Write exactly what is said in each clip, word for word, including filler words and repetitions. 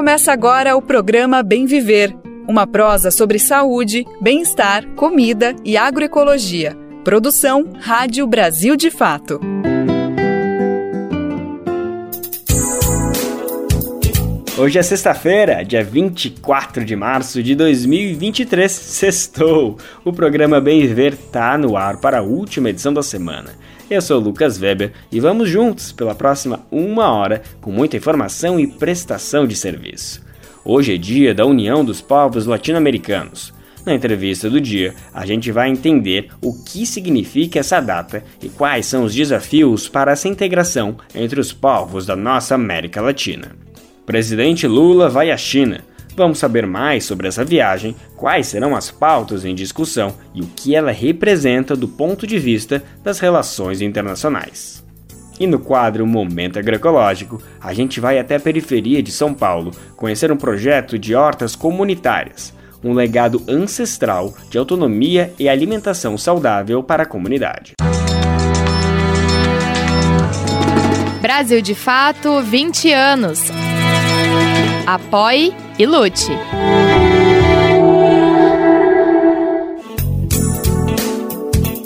Começa agora o programa Bem Viver, uma prosa sobre saúde, bem-estar, comida e agroecologia. Produção Rádio Brasil de Fato. Hoje é sexta-feira, dia vinte e quatro de março de dois mil e vinte e três, sextou. O programa Bem Viver tá no ar para a última edição da semana. Eu sou o Lucas Weber e vamos juntos pela próxima uma hora com muita informação e prestação de serviço. Hoje é dia da União dos Povos Latino-Americanos. Na entrevista do dia, a gente vai entender o que significa essa data e quais são os desafios para essa integração entre os povos da nossa América Latina. Presidente Lula vai à China. Vamos saber mais sobre essa viagem, quais serão as pautas em discussão e o que ela representa do ponto de vista das relações internacionais. E no quadro Momento Agroecológico, a gente vai até a periferia de São Paulo conhecer um projeto de hortas comunitárias, um legado ancestral de autonomia e alimentação saudável para a comunidade. Brasil de Fato, vinte anos. Apoie e lute.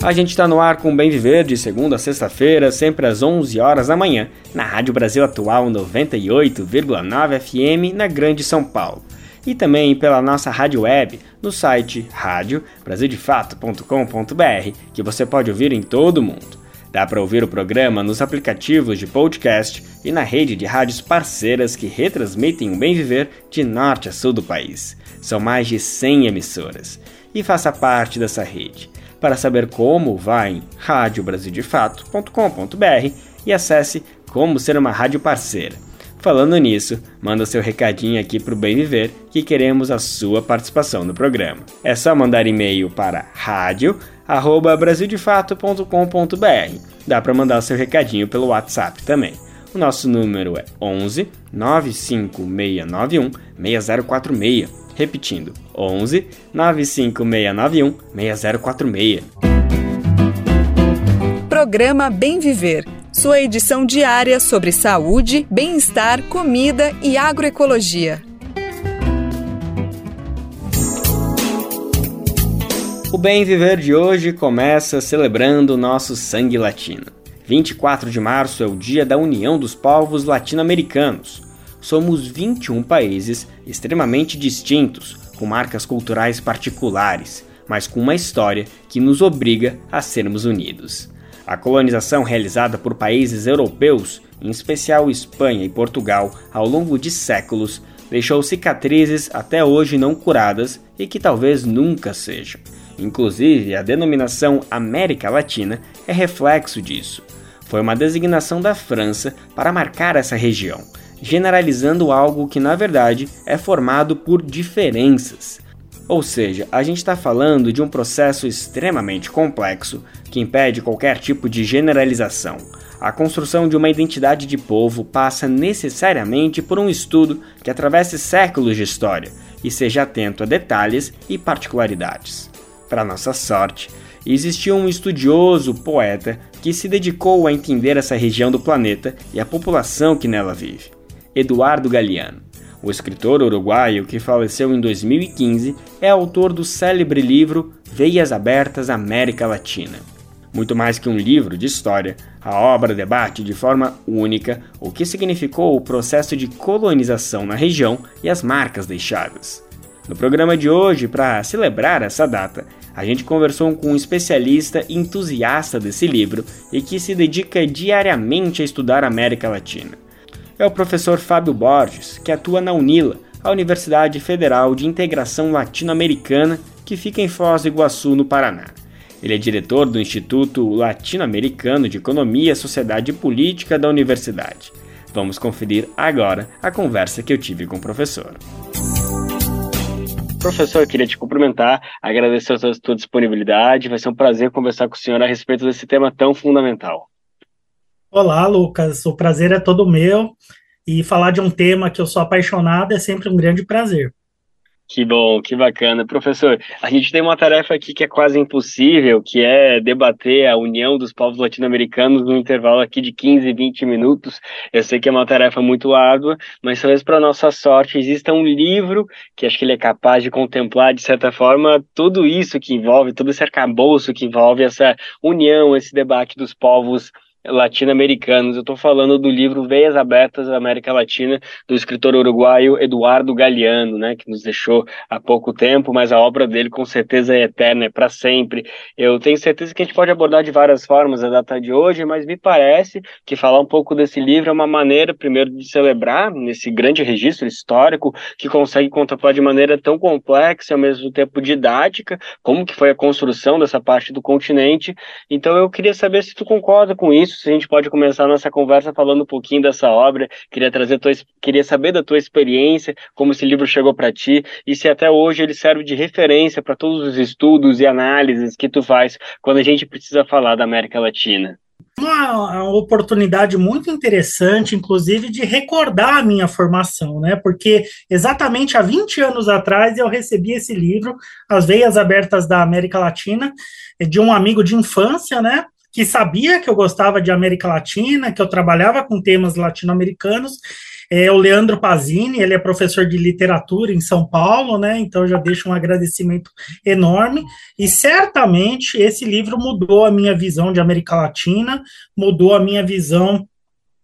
A gente está no ar com o Bem Viver de segunda a sexta-feira, sempre às onze horas da manhã, na Rádio Brasil Atual noventa e oito vírgula nove F M, na Grande São Paulo. E também pela nossa rádio web, no site rádio brasil de fato ponto com ponto b r, que você pode ouvir em todo o mundo. Dá para ouvir o programa nos aplicativos de podcast e na rede de rádios parceiras que retransmitem o Bem Viver de norte a sul do país. São mais de cem emissoras. E faça parte dessa rede. Para saber como, vá em rádio brasil de fato ponto com ponto b r e acesse Como Ser Uma Rádio Parceira. Falando nisso, manda seu recadinho aqui para o Bem Viver, que queremos a sua participação no programa. É só mandar e-mail para rádio arroba brasil de fato ponto com ponto b r. Dá para mandar seu recadinho pelo WhatsApp também. O nosso número é onze nove cinco seis nove um seis zero quatro seis. Repetindo, onze nove cinco seis nove um seis zero quatro seis. Programa Bem Viver. Sua edição diária sobre saúde, bem-estar, comida e agroecologia. O Bem Viver de hoje começa celebrando o nosso sangue latino. vinte e quatro de março é o Dia da União dos Povos Latino-Americanos. Somos vinte e um países extremamente distintos, com marcas culturais particulares, mas com uma história que nos obriga a sermos unidos. A colonização realizada por países europeus, em especial Espanha e Portugal, ao longo de séculos, deixou cicatrizes até hoje não curadas e que talvez nunca sejam. Inclusive, a denominação América Latina é reflexo disso. Foi uma designação da França para marcar essa região, generalizando algo que, na verdade, é formado por diferenças. Ou seja, a gente está falando de um processo extremamente complexo que impede qualquer tipo de generalização. A construção de uma identidade de povo passa necessariamente por um estudo que atravesse séculos de história e seja atento a detalhes e particularidades. Para nossa sorte, existiu um estudioso poeta que se dedicou a entender essa região do planeta e a população que nela vive, Eduardo Galeano. O escritor uruguaio que faleceu em dois mil e quinze é autor do célebre livro Veias Abertas da América Latina. Muito mais que um livro de história, a obra debate de forma única o que significou o processo de colonização na região e as marcas deixadas. No programa de hoje, para celebrar essa data, a gente conversou com um especialista entusiasta desse livro e que se dedica diariamente a estudar a América Latina. É o professor Fábio Borges, que atua na UNILA, a Universidade Federal de Integração Latino-Americana, que fica em Foz do Iguaçu, no Paraná. Ele é diretor do Instituto Latino-Americano de Economia, Sociedade e Política da universidade. Vamos conferir agora a conversa que eu tive com o professor. Professor, eu queria te cumprimentar, agradecer a sua disponibilidade, vai ser um prazer conversar com o senhor a respeito desse tema tão fundamental. Olá, Lucas. O prazer é todo meu e falar de um tema que eu sou apaixonado é sempre um grande prazer. Que bom, que bacana. Professor, a gente tem uma tarefa aqui que é quase impossível, que é debater a união dos povos latino-americanos num intervalo aqui de quinze, vinte minutos. Eu sei que é uma tarefa muito árdua, mas talvez para nossa sorte exista um livro que acho que ele é capaz de contemplar, de certa forma, tudo isso que envolve, todo esse arcabouço que envolve essa união, esse debate dos povos latino-americanos. Eu estou falando do livro Veias Abertas da América Latina, do escritor uruguaio Eduardo Galeano, né, que nos deixou há pouco tempo, mas a obra dele com certeza é eterna, é para sempre. Eu tenho certeza que a gente pode abordar de várias formas a data de hoje, mas me parece que falar um pouco desse livro é uma maneira, primeiro, de celebrar nesse grande registro histórico que consegue contemplar de maneira tão complexa e ao mesmo tempo didática como que foi a construção dessa parte do continente. Então eu queria saber se tu concorda com isso, se a gente pode começar a nossa conversa falando um pouquinho dessa obra. Queria trazer tua, queria saber da tua experiência, como esse livro chegou para ti, e se até hoje ele serve de referência para todos os estudos e análises que tu faz quando a gente precisa falar da América Latina. Uma oportunidade muito interessante, inclusive, de recordar a minha formação, né? Porque exatamente há vinte anos atrás eu recebi esse livro, As Veias Abertas da América Latina, de um amigo de infância, né? Que sabia que eu gostava de América Latina, que eu trabalhava com temas latino-americanos. É o Leandro Pazzini, ele é professor de literatura em São Paulo, né? Então já deixo um agradecimento enorme. E certamente esse livro mudou a minha visão de América Latina, mudou a minha visão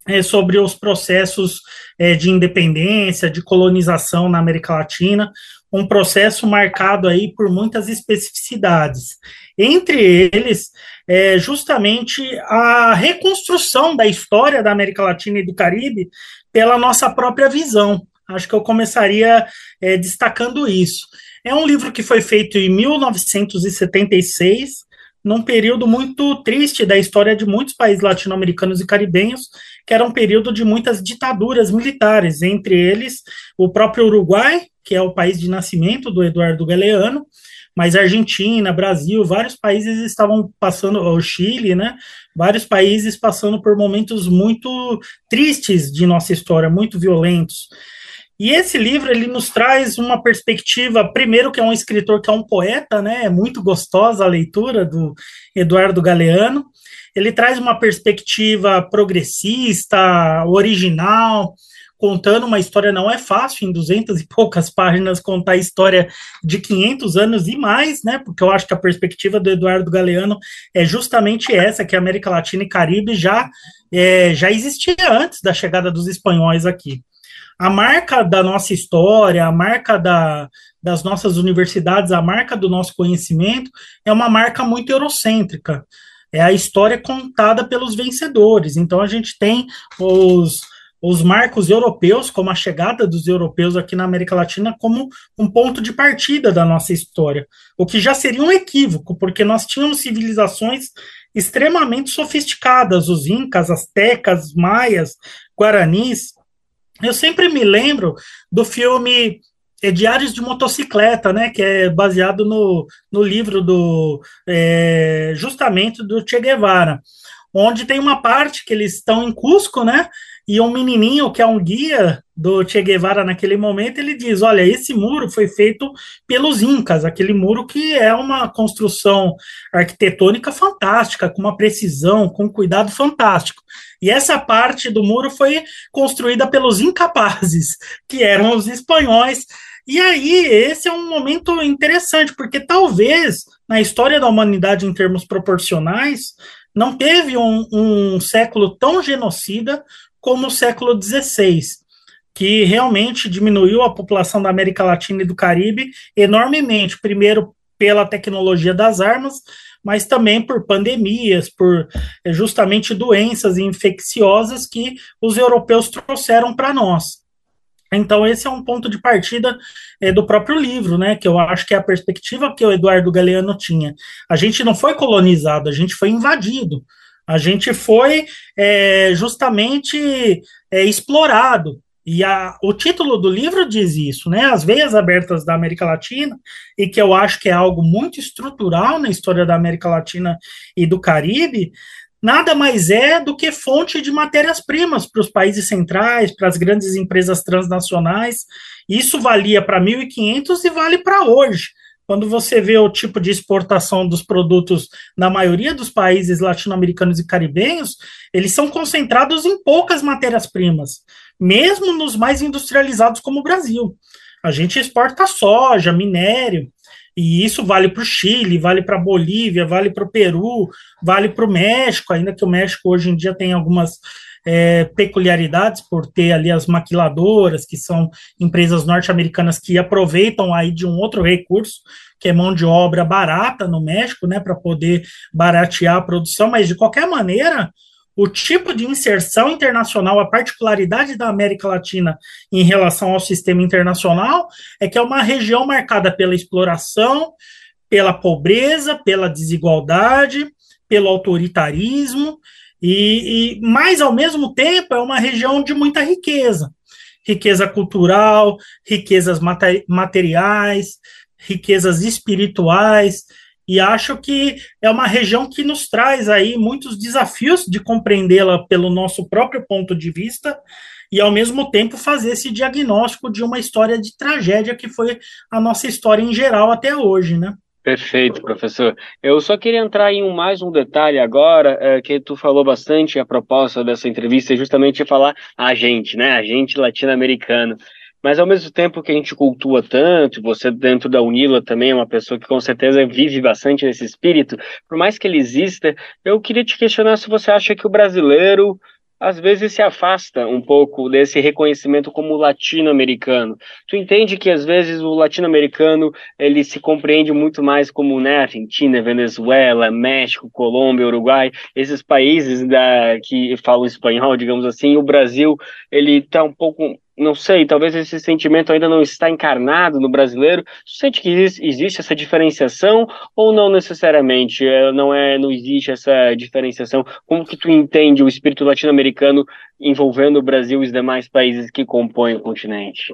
é, sobre os processos é, de independência, de colonização na América Latina, um processo marcado aí por muitas especificidades. Entre eles, é justamente a reconstrução da história da América Latina e do Caribe pela nossa própria visão. Acho que eu começaria é, destacando isso. É um livro que foi feito em mil novecentos e setenta e seis, num período muito triste da história de muitos países latino-americanos e caribenhos, que era um período de muitas ditaduras militares, entre eles o próprio Uruguai, que é o país de nascimento do Eduardo Galeano, mas Argentina, Brasil, vários países estavam passando, o Chile, né? Vários países passando por momentos muito tristes de nossa história, muito violentos. E esse livro, ele nos traz uma perspectiva, primeiro que é um escritor, que é um poeta, né? É muito gostosa a leitura do Eduardo Galeano. Ele traz uma perspectiva progressista, original, contando uma história, não é fácil, em duzentas e poucas páginas, contar a história de quinhentos anos e mais, né? Porque eu acho que a perspectiva do Eduardo Galeano é justamente essa, que a América Latina e Caribe já, é, já existia antes da chegada dos espanhóis aqui. A marca da nossa história, a marca da, das nossas universidades, a marca do nosso conhecimento é uma marca muito eurocêntrica. É a história contada pelos vencedores. Então a gente tem os... os marcos europeus, como a chegada dos europeus aqui na América Latina, como um ponto de partida da nossa história, o que já seria um equívoco, porque nós tínhamos civilizações extremamente sofisticadas, os incas, astecas, maias, guaranis. Eu sempre me lembro do filme Diários de Motocicleta, né, que é baseado no, no livro do, é, justamente do Che Guevara, onde tem uma parte que eles estão em Cusco, né? E um menininho, que é um guia do Che Guevara naquele momento, ele diz, olha, esse muro foi feito pelos incas, aquele muro que é uma construção arquitetônica fantástica, com uma precisão, com um cuidado fantástico. E essa parte do muro foi construída pelos incapazes, que eram os espanhóis. E aí, esse é um momento interessante, porque talvez, na história da humanidade em termos proporcionais, não teve um, um século tão genocida como o século dezesseis, que realmente diminuiu a população da América Latina e do Caribe enormemente, primeiro pela tecnologia das armas, mas também por pandemias, por justamente doenças infecciosas que os europeus trouxeram para nós. Então, esse é um ponto de partida é, do próprio livro, né? Que eu acho que é a perspectiva que o Eduardo Galeano tinha. A gente não foi colonizado, a gente foi invadido, a gente foi é, justamente é, explorado. E a, o título do livro diz isso, né? As Veias Abertas da América Latina, e que eu acho que é algo muito estrutural na história da América Latina e do Caribe, nada mais é do que fonte de matérias-primas para os países centrais, para as grandes empresas transnacionais. Isso valia para mil e quinhentos e vale para hoje. Quando você vê o tipo de exportação dos produtos na maioria dos países latino-americanos e caribenhos, eles são concentrados em poucas matérias-primas, mesmo nos mais industrializados como o Brasil. A gente exporta soja, minério, e isso vale para o Chile, vale para a Bolívia, vale para o Peru, vale para o México, ainda que o México hoje em dia tem algumas é, peculiaridades por ter ali as maquiladoras, que são empresas norte-americanas que aproveitam aí de um outro recurso, que é mão de obra barata no México, né, para poder baratear a produção, mas de qualquer maneira, o tipo de inserção internacional, a particularidade da América Latina em relação ao sistema internacional é que é uma região marcada pela exploração, pela pobreza, pela desigualdade, pelo autoritarismo, e, e mas, ao mesmo tempo, é uma região de muita riqueza. Riqueza cultural, riquezas materiais, riquezas espirituais. E acho que é uma região que nos traz aí muitos desafios de compreendê-la pelo nosso próprio ponto de vista e, ao mesmo tempo, fazer esse diagnóstico de uma história de tragédia que foi a nossa história em geral até hoje, né? Perfeito, professor. Eu só queria entrar em mais um detalhe agora, é, que tu falou bastante a proposta dessa entrevista, é justamente falar a gente, né? A gente latino-americano. Mas ao mesmo tempo que a gente cultua tanto, você dentro da UNILA também é uma pessoa que com certeza vive bastante nesse espírito, por mais que ele exista, eu queria te questionar se você acha que o brasileiro às vezes se afasta um pouco desse reconhecimento como latino-americano. Tu entende que às vezes o latino-americano ele se compreende muito mais como, né, Argentina, Venezuela, México, Colômbia, Uruguai, esses países da, que falam espanhol, digamos assim, o Brasil ele está um pouco... Não sei, talvez esse sentimento ainda não está encarnado no brasileiro. Você sente que existe essa diferenciação ou não necessariamente? Não, é, não existe essa diferenciação? Como que tu entende o espírito latino-americano envolvendo o Brasil e os demais países que compõem o continente?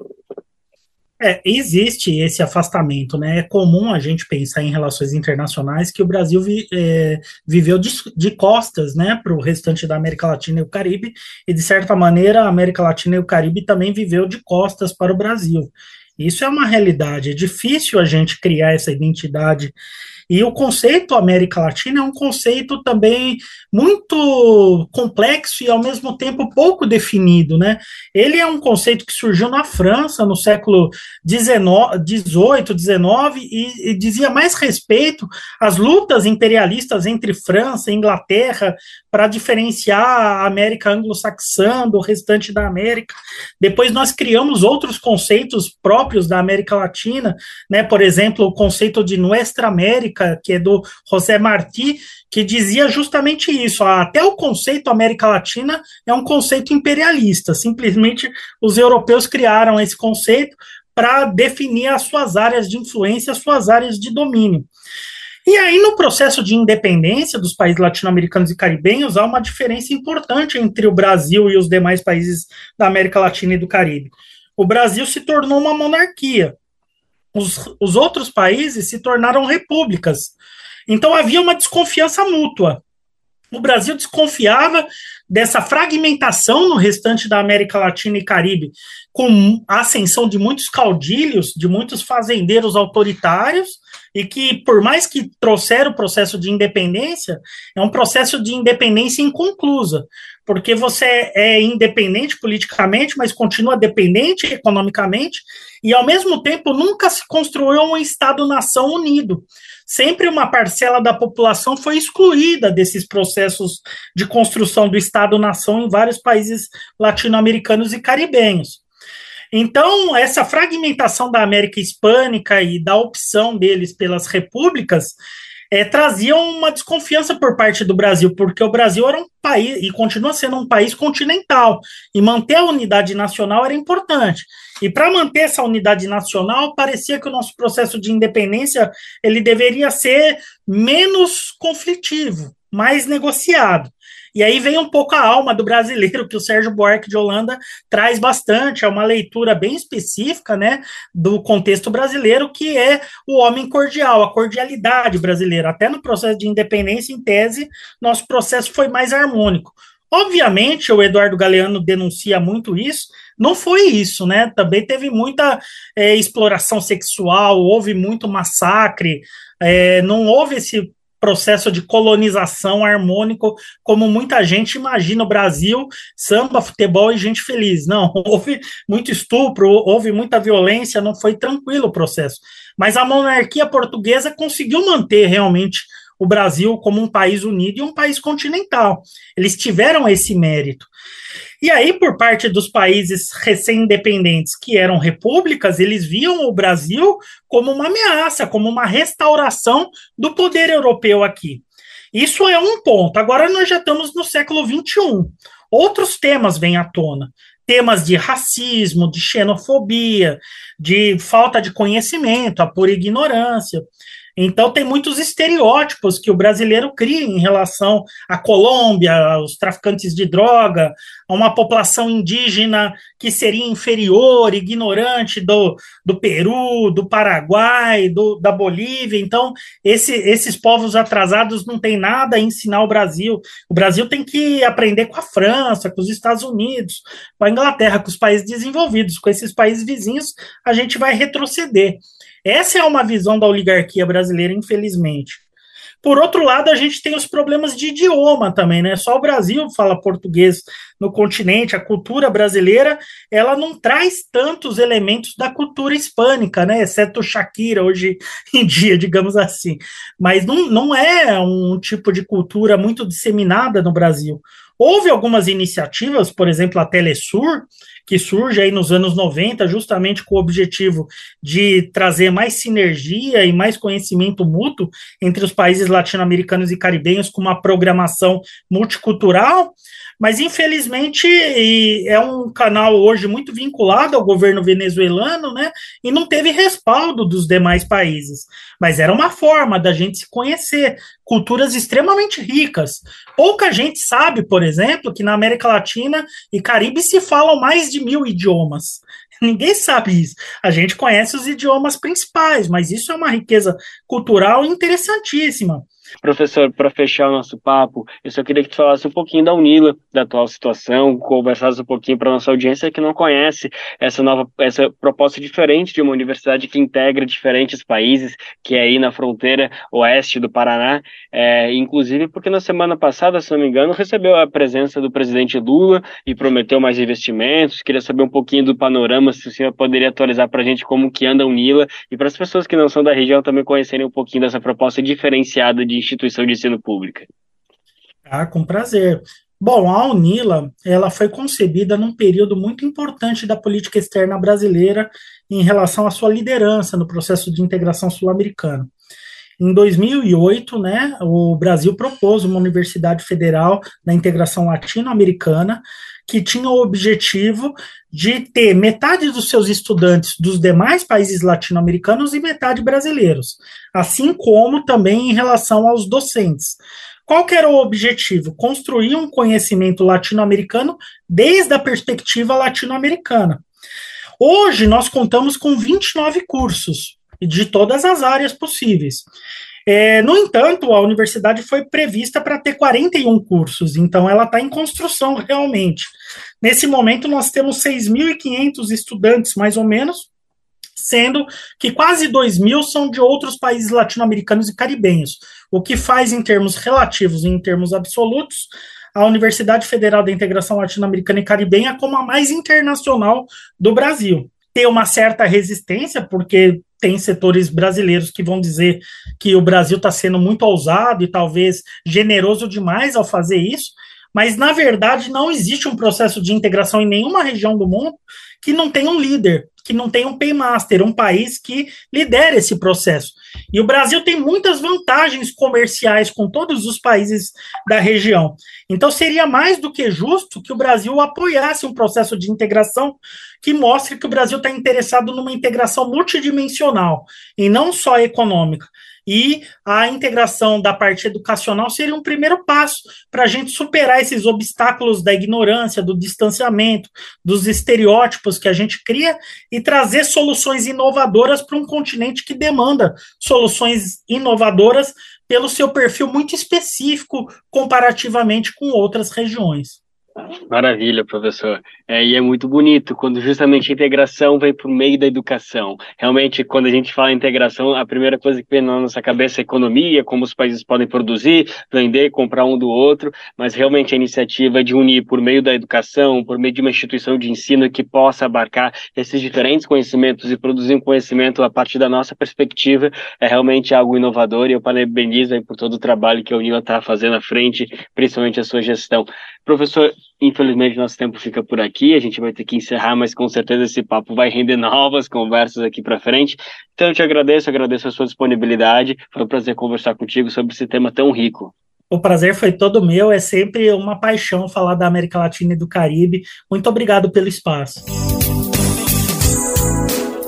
É, existe esse afastamento, né? É comum a gente pensar em relações internacionais que o Brasil vi, é, viveu de, de costas, né, para o restante da América Latina e o Caribe, e de certa maneira a América Latina e o Caribe também viveu de costas para o Brasil. Isso é uma realidade, é difícil a gente criar essa identidade. E o conceito América Latina é um conceito também muito complexo e, ao mesmo tempo, pouco definido, né? Ele é um conceito que surgiu na França no século dezoito, dezenove e, e dizia mais respeito às lutas imperialistas entre França e Inglaterra para diferenciar a América anglo-saxã do restante da América. Depois nós criamos outros conceitos próprios da América Latina, né? Por exemplo, o conceito de Nuestra América, que é do José Martí, que dizia justamente isso. Até o conceito América Latina é um conceito imperialista. Simplesmente os europeus criaram esse conceito para definir as suas áreas de influência, as suas áreas de domínio. E aí, no processo de independência dos países latino-americanos e caribenhos, há uma diferença importante entre o Brasil e os demais países da América Latina e do Caribe. O Brasil se tornou uma monarquia. Os, os outros países se tornaram repúblicas. Então havia uma desconfiança mútua. O Brasil desconfiava dessa fragmentação no restante da América Latina e Caribe, com a ascensão de muitos caudilhos, de muitos fazendeiros autoritários, e que, por mais que trouxeram o processo de independência, é um processo de independência inconclusa, porque você é independente politicamente, mas continua dependente economicamente, e, ao mesmo tempo, nunca se construiu um Estado-nação unido. Sempre uma parcela da população foi excluída desses processos de construção do Estado-nação em vários países latino-americanos e caribenhos. Então, essa fragmentação da América Hispânica e da opção deles pelas repúblicas é, trazia uma desconfiança por parte do Brasil, porque o Brasil era um país, e continua sendo um país continental, e manter a unidade nacional era importante. E para manter essa unidade nacional, parecia que o nosso processo de independência ele deveria ser menos conflitivo, mais negociado. E aí vem um pouco a alma do brasileiro, que o Sérgio Buarque de Holanda traz bastante, é uma leitura bem específica, né, do contexto brasileiro, que é o homem cordial, a cordialidade brasileira. Até no processo de independência, em tese, nosso processo foi mais harmônico. Obviamente, o Eduardo Galeano denuncia muito isso, não foi isso, né? Também teve muita é, exploração sexual, houve muito massacre, é, não houve esse processo de colonização harmônico, como muita gente imagina o Brasil, samba, futebol e gente feliz. Não, houve muito estupro, houve muita violência, não foi tranquilo o processo. Mas a monarquia portuguesa conseguiu manter realmente o Brasil como um país unido e um país continental. Eles tiveram esse mérito. E aí, por parte dos países recém-independentes que eram repúblicas, eles viam o Brasil como uma ameaça, como uma restauração do poder europeu aqui. Isso é um ponto. Agora nós já estamos no século vinte e um. Outros temas vêm à tona. Temas de racismo, de xenofobia, de falta de conhecimento, a pura ignorância. Então, tem muitos estereótipos que o brasileiro cria em relação à Colômbia, aos traficantes de droga, a uma população indígena que seria inferior, ignorante do, do Peru, do Paraguai, do, da Bolívia. Então, esse, esses povos atrasados não têm nada a ensinar ao Brasil. O Brasil tem que aprender com a França, com os Estados Unidos, com a Inglaterra, com os países desenvolvidos, com esses países vizinhos, a gente vai retroceder. Essa é uma visão da oligarquia brasileira, infelizmente. Por outro lado, a gente tem os problemas de idioma também, né? Só o Brasil fala português no continente, a cultura brasileira, ela não traz tantos elementos da cultura hispânica, né? Exceto Shakira, hoje em dia, digamos assim. Mas não, não é um tipo de cultura muito disseminada no Brasil. Houve algumas iniciativas, por exemplo, a Telesur, que surge aí nos anos noventa, justamente com o objetivo de trazer mais sinergia e mais conhecimento mútuo entre os países latino-americanos e caribenhos com uma programação multicultural, mas infelizmente é um canal hoje muito vinculado ao governo venezuelano, né, e não teve respaldo dos demais países, mas era uma forma da gente se conhecer, culturas extremamente ricas. Pouca gente sabe, por exemplo, que na América Latina e Caribe se falam mais de mil idiomas. Ninguém sabe isso. A gente conhece os idiomas principais, mas isso é uma riqueza cultural interessantíssima. Professor, para fechar o nosso papo, eu só queria que tu falasse um pouquinho da UNILA, da atual situação, conversasse um pouquinho para a nossa audiência que não conhece essa nova, essa proposta diferente de uma universidade que integra diferentes países, que é aí na fronteira oeste do Paraná, é, inclusive porque na semana passada, se não me engano, recebeu a presença do presidente Lula e prometeu mais investimentos. Queria saber um pouquinho do panorama, se o senhor poderia atualizar para a gente como que anda a UNILA e para as pessoas que não são da região também conhecerem um pouquinho dessa proposta diferenciada de instituição de ensino pública. Ah, com prazer. Bom, a UNILA, ela foi concebida num período muito importante da política externa brasileira em relação à sua liderança no processo de integração sul-americana. Em dois mil e oito, né, o Brasil propôs uma universidade federal na integração latino-americana que tinha o objetivo de ter metade dos seus estudantes dos demais países latino-americanos e metade brasileiros, assim como também em relação aos docentes. Qual que era o objetivo? Construir um conhecimento latino-americano desde a perspectiva latino-americana. Hoje, nós contamos com vinte e nove cursos de todas as áreas possíveis. É, no entanto, a universidade foi prevista para ter quarenta e um cursos, então ela está em construção realmente. Nesse momento, nós temos seis mil e quinhentos estudantes, mais ou menos, sendo que quase dois mil são de outros países latino-americanos e caribenhos, o que faz, em termos relativos e em termos absolutos, a Universidade Federal da Integração Latino-Americana e Caribenha como a mais internacional do Brasil. Tem uma certa resistência, porque tem setores brasileiros que vão dizer que o Brasil está sendo muito ousado e talvez generoso demais ao fazer isso, mas, na verdade, não existe um processo de integração em nenhuma região do mundo que não tenha um líder, que não tenha um paymaster, um país que lidera esse processo. E o Brasil tem muitas vantagens comerciais com todos os países da região. Então, seria mais do que justo que o Brasil apoiasse um processo de integração que mostre que o Brasil está interessado numa integração multidimensional, e não só econômica. E a integração da parte educacional seria um primeiro passo para a gente superar esses obstáculos da ignorância, do distanciamento, dos estereótipos que a gente cria e trazer soluções inovadoras para um continente que demanda soluções inovadoras pelo seu perfil muito específico comparativamente com outras regiões. Maravilha, professor. É, e é muito bonito quando justamente a integração vem por meio da educação. Realmente, quando a gente fala em integração, a primeira coisa que vem na nossa cabeça é a economia, como os países podem produzir, vender, comprar um do outro, mas realmente a iniciativa de unir por meio da educação, por meio de uma instituição de ensino que possa abarcar esses diferentes conhecimentos e produzir um conhecimento a partir da nossa perspectiva é realmente algo inovador, e eu parabenizo aí por todo o trabalho que a UNILA está fazendo à frente, principalmente a sua gestão. Professor, infelizmente nosso tempo fica por aqui, a gente vai ter que encerrar, mas com certeza esse papo vai render novas conversas aqui para frente. Então eu te agradeço, agradeço a sua disponibilidade, foi um prazer conversar contigo sobre esse tema tão rico. O prazer foi todo meu, é sempre uma paixão falar da América Latina e do Caribe. Muito obrigado pelo espaço.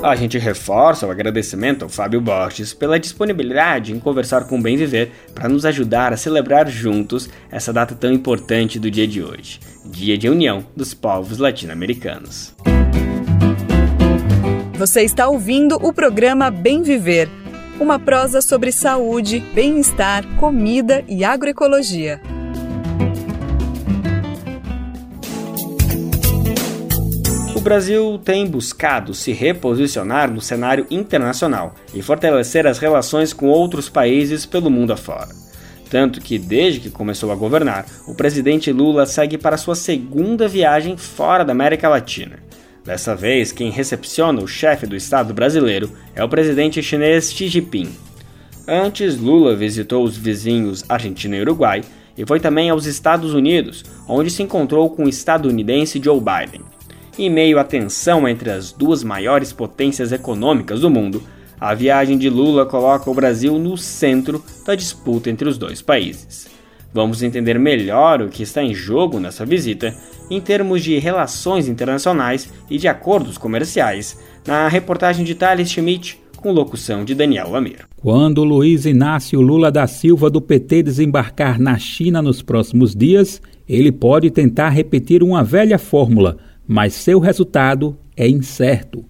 A gente reforça o agradecimento ao Fábio Borges pela disponibilidade em conversar com o Bem Viver para nos ajudar a celebrar juntos essa data tão importante do dia de hoje, Dia de União dos Povos Latino-Americanos. Você está ouvindo o programa Bem Viver, uma prosa sobre saúde, bem-estar, comida e agroecologia. O Brasil tem buscado se reposicionar no cenário internacional e fortalecer as relações com outros países pelo mundo afora. Tanto que, desde que começou a governar, o presidente Lula segue para sua segunda viagem fora da América Latina. Dessa vez, quem recepciona o chefe do Estado brasileiro é o presidente chinês Xi Jinping. Antes, Lula visitou os vizinhos Argentina e Uruguai e foi também aos Estados Unidos, onde se encontrou com o estadunidense Joe Biden. Em meio à tensão entre as duas maiores potências econômicas do mundo, a viagem de Lula coloca o Brasil no centro da disputa entre os dois países. Vamos entender melhor o que está em jogo nessa visita, em termos de relações internacionais e de acordos comerciais, na reportagem de Thales Schmidt, com locução de Daniel Lamir. Quando Luiz Inácio Lula da Silva do P T desembarcar na China nos próximos dias, ele pode tentar repetir uma velha fórmula, mas seu resultado é incerto.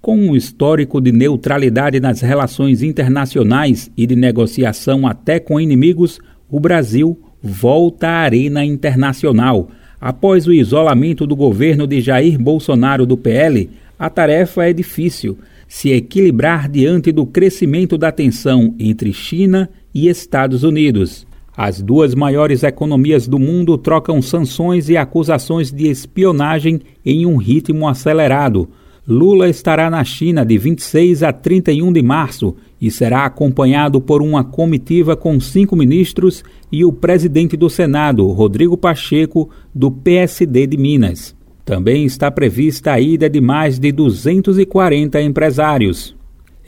Com um histórico de neutralidade nas relações internacionais e de negociação até com inimigos, o Brasil volta à arena internacional. Após o isolamento do governo de Jair Bolsonaro do P L, a tarefa é difícil: se equilibrar diante do crescimento da tensão entre China e Estados Unidos. As duas maiores economias do mundo trocam sanções e acusações de espionagem em um ritmo acelerado. Lula estará na China de vinte e seis a trinta e um de março e será acompanhado por uma comitiva com cinco ministros e o presidente do Senado, Rodrigo Pacheco, do P S D de Minas. Também está prevista a ida de mais de duzentos e quarenta empresários.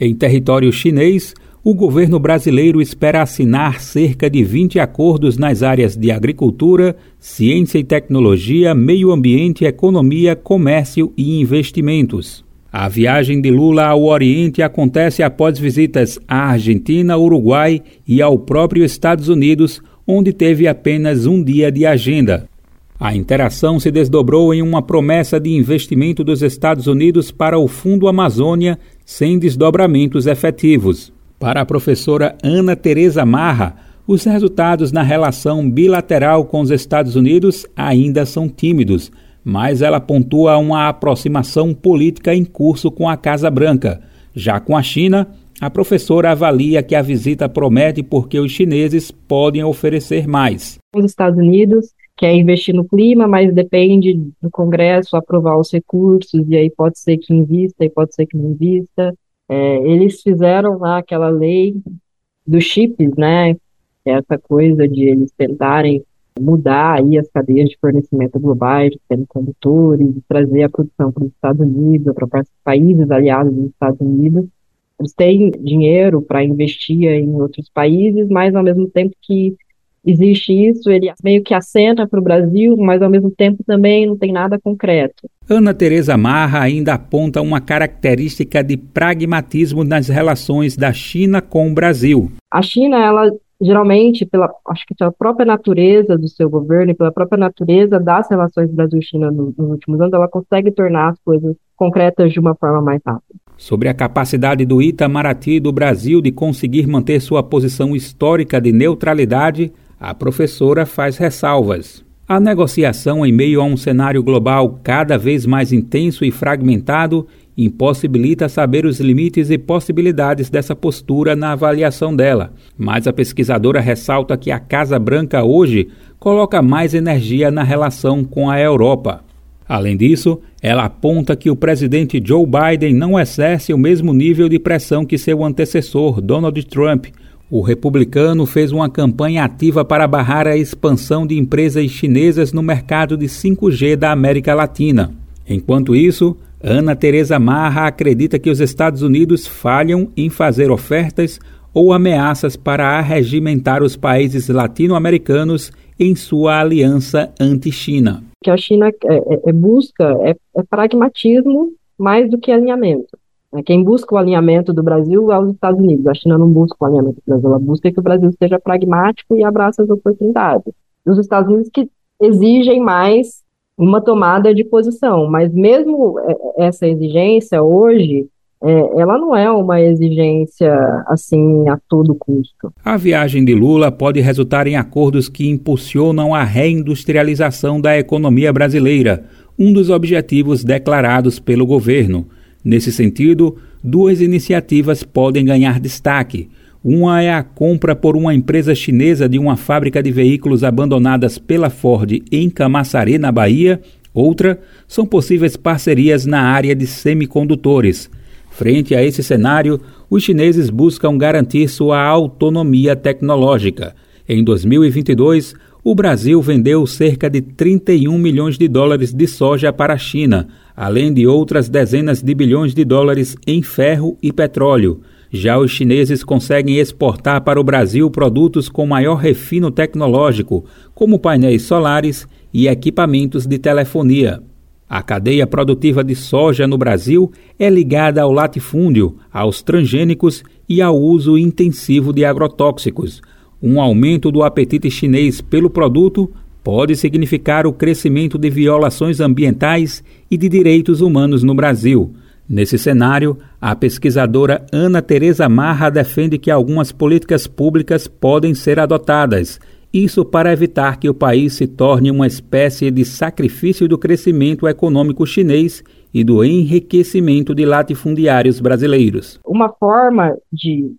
Em território chinês, o governo brasileiro espera assinar cerca de vinte acordos nas áreas de agricultura, ciência e tecnologia, meio ambiente, economia, comércio e investimentos. A viagem de Lula ao Oriente acontece após visitas à Argentina, Uruguai e ao próprio Estados Unidos, onde teve apenas um dia de agenda. A interação se desdobrou em uma promessa de investimento dos Estados Unidos para o Fundo Amazônia, sem desdobramentos efetivos. Para a professora Ana Tereza Marra, os resultados na relação bilateral com os Estados Unidos ainda são tímidos, mas ela pontua uma aproximação política em curso com a Casa Branca. Já com a China, a professora avalia que a visita promete porque os chineses podem oferecer mais. Os Estados Unidos quer investir no clima, mas depende do Congresso aprovar os recursos, e aí pode ser que invista e pode ser que não invista. É, eles fizeram lá aquela lei dos chips, né, essa coisa de eles tentarem mudar aí as cadeias de fornecimento globais, de semicondutores, de trazer a produção para os Estados Unidos, para países aliados dos Estados Unidos. Eles têm dinheiro para investir em outros países, mas ao mesmo tempo que existe isso, ele meio que acena para o Brasil, mas ao mesmo tempo também não tem nada concreto. Ana Tereza Marra ainda aponta uma característica de pragmatismo nas relações da China com o Brasil. A China, ela geralmente, pela, acho que pela própria natureza do seu governo e pela própria natureza das relações Brasil-China nos, nos últimos anos, ela consegue tornar as coisas concretas de uma forma mais rápida. Sobre a capacidade do Itamaraty do Brasil de conseguir manter sua posição histórica de neutralidade, a professora faz ressalvas. A negociação em meio a um cenário global cada vez mais intenso e fragmentado impossibilita saber os limites e possibilidades dessa postura na avaliação dela. Mas a pesquisadora ressalta que a Casa Branca hoje coloca mais energia na relação com a Europa. Além disso, ela aponta que o presidente Joe Biden não exerce o mesmo nível de pressão que seu antecessor, Donald Trump. O republicano fez uma campanha ativa para barrar a expansão de empresas chinesas no mercado de cinco G da América Latina. Enquanto isso, Ana Tereza Marra acredita que os Estados Unidos falham em fazer ofertas ou ameaças para arregimentar os países latino-americanos em sua aliança anti-China. O que a China é, é, busca é, é pragmatismo mais do que alinhamento. Quem busca o alinhamento do Brasil é os Estados Unidos. A China não busca o alinhamento do Brasil, ela busca que o Brasil seja pragmático e abrace as oportunidades. Os Estados Unidos que exigem mais uma tomada de posição, mas mesmo essa exigência hoje, é, ela não é uma exigência assim a todo custo. A viagem de Lula pode resultar em acordos que impulsionam a reindustrialização da economia brasileira, um dos objetivos declarados pelo governo. Nesse sentido, duas iniciativas podem ganhar destaque. Uma é a compra por uma empresa chinesa de uma fábrica de veículos abandonadas pela Ford em Camaçari, na Bahia. Outra são possíveis parcerias na área de semicondutores. Frente a esse cenário, os chineses buscam garantir sua autonomia tecnológica. Em dois mil e vinte e dois, o Brasil vendeu cerca de trinta e um milhões de dólares de soja para a China, além de outras dezenas de bilhões de dólares em ferro e petróleo. Já os chineses conseguem exportar para o Brasil produtos com maior refino tecnológico, como painéis solares e equipamentos de telefonia. A cadeia produtiva de soja no Brasil é ligada ao latifúndio, aos transgênicos e ao uso intensivo de agrotóxicos. Um aumento do apetite chinês pelo produto pode significar o crescimento de violações ambientais e de direitos humanos no Brasil. Nesse cenário, a pesquisadora Ana Tereza Marra defende que algumas políticas públicas podem ser adotadas, isso para evitar que o país se torne uma espécie de sacrifício do crescimento econômico chinês e do enriquecimento de latifundiários brasileiros. Uma forma de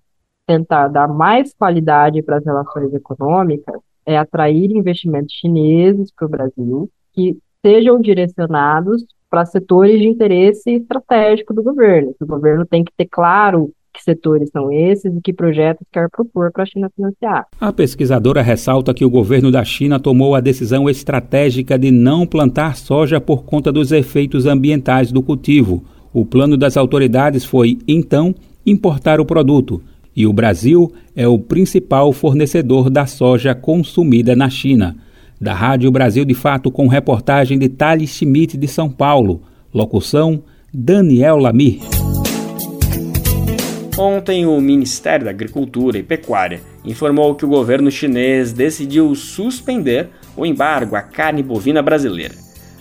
tentar dar mais qualidade para as relações econômicas é atrair investimentos chineses para o Brasil que sejam direcionados para setores de interesse estratégico do governo. O governo tem que ter claro que setores são esses e que projetos quer propor para a China financiar. A pesquisadora ressalta que o governo da China tomou a decisão estratégica de não plantar soja por conta dos efeitos ambientais do cultivo. O plano das autoridades foi, então, importar o produto. E o Brasil é o principal fornecedor da soja consumida na China. Da Rádio Brasil de Fato, com reportagem de Thales Schmidt, de São Paulo. Locução, Daniel Lamir. Ontem, o Ministério da Agricultura e Pecuária informou que o governo chinês decidiu suspender o embargo à carne bovina brasileira.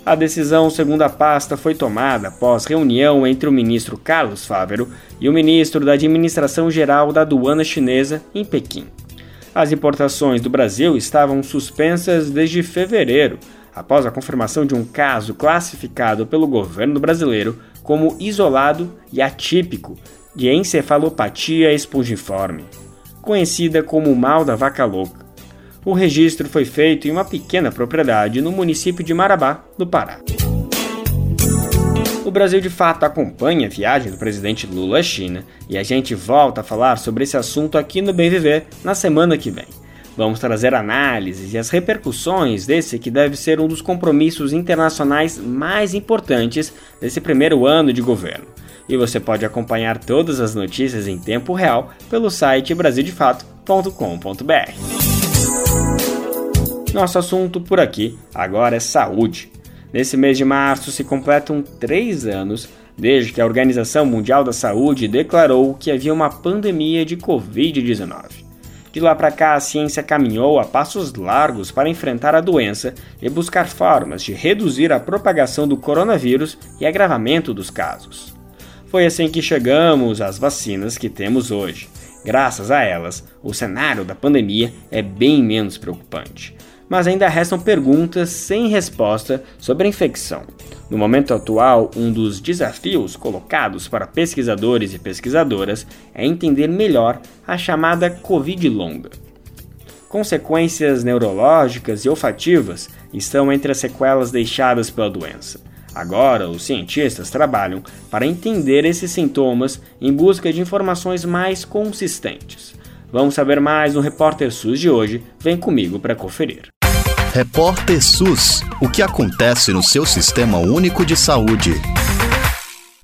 A decisão, segundo a pasta, foi tomada após reunião entre o ministro Carlos Fávero e o ministro da Administração Geral da Aduana Chinesa em Pequim. As importações do Brasil estavam suspensas desde fevereiro, após a confirmação de um caso classificado pelo governo brasileiro como isolado e atípico de encefalopatia espongiforme, conhecida como mal da vaca louca. O registro foi feito em uma pequena propriedade no município de Marabá, no Pará. O Brasil de Fato acompanha a viagem do presidente Lula à China e a gente volta a falar sobre esse assunto aqui no Bem Viver na semana que vem. Vamos trazer análises e as repercussões desse que deve ser um dos compromissos internacionais mais importantes desse primeiro ano de governo. E você pode acompanhar todas as notícias em tempo real pelo site brasil de fato ponto com ponto b r. Nosso assunto por aqui agora é saúde. Nesse mês de março se completam três anos desde que a Organização Mundial da Saúde declarou que havia uma pandemia de covid dezenove. De lá para cá, a ciência caminhou a passos largos para enfrentar a doença e buscar formas de reduzir a propagação do coronavírus e agravamento dos casos. Foi assim que chegamos às vacinas que temos hoje. Graças a elas, o cenário da pandemia é bem menos preocupante. Mas ainda restam perguntas sem resposta sobre a infecção. No momento atual, um dos desafios colocados para pesquisadores e pesquisadoras é entender melhor a chamada Covid longa. Consequências neurológicas e olfativas estão entre as sequelas deixadas pela doença. Agora, os cientistas trabalham para entender esses sintomas em busca de informações mais consistentes. Vamos saber mais no Repórter SUS de hoje. Vem comigo para conferir. Repórter SUS. O que acontece no seu Sistema Único de Saúde?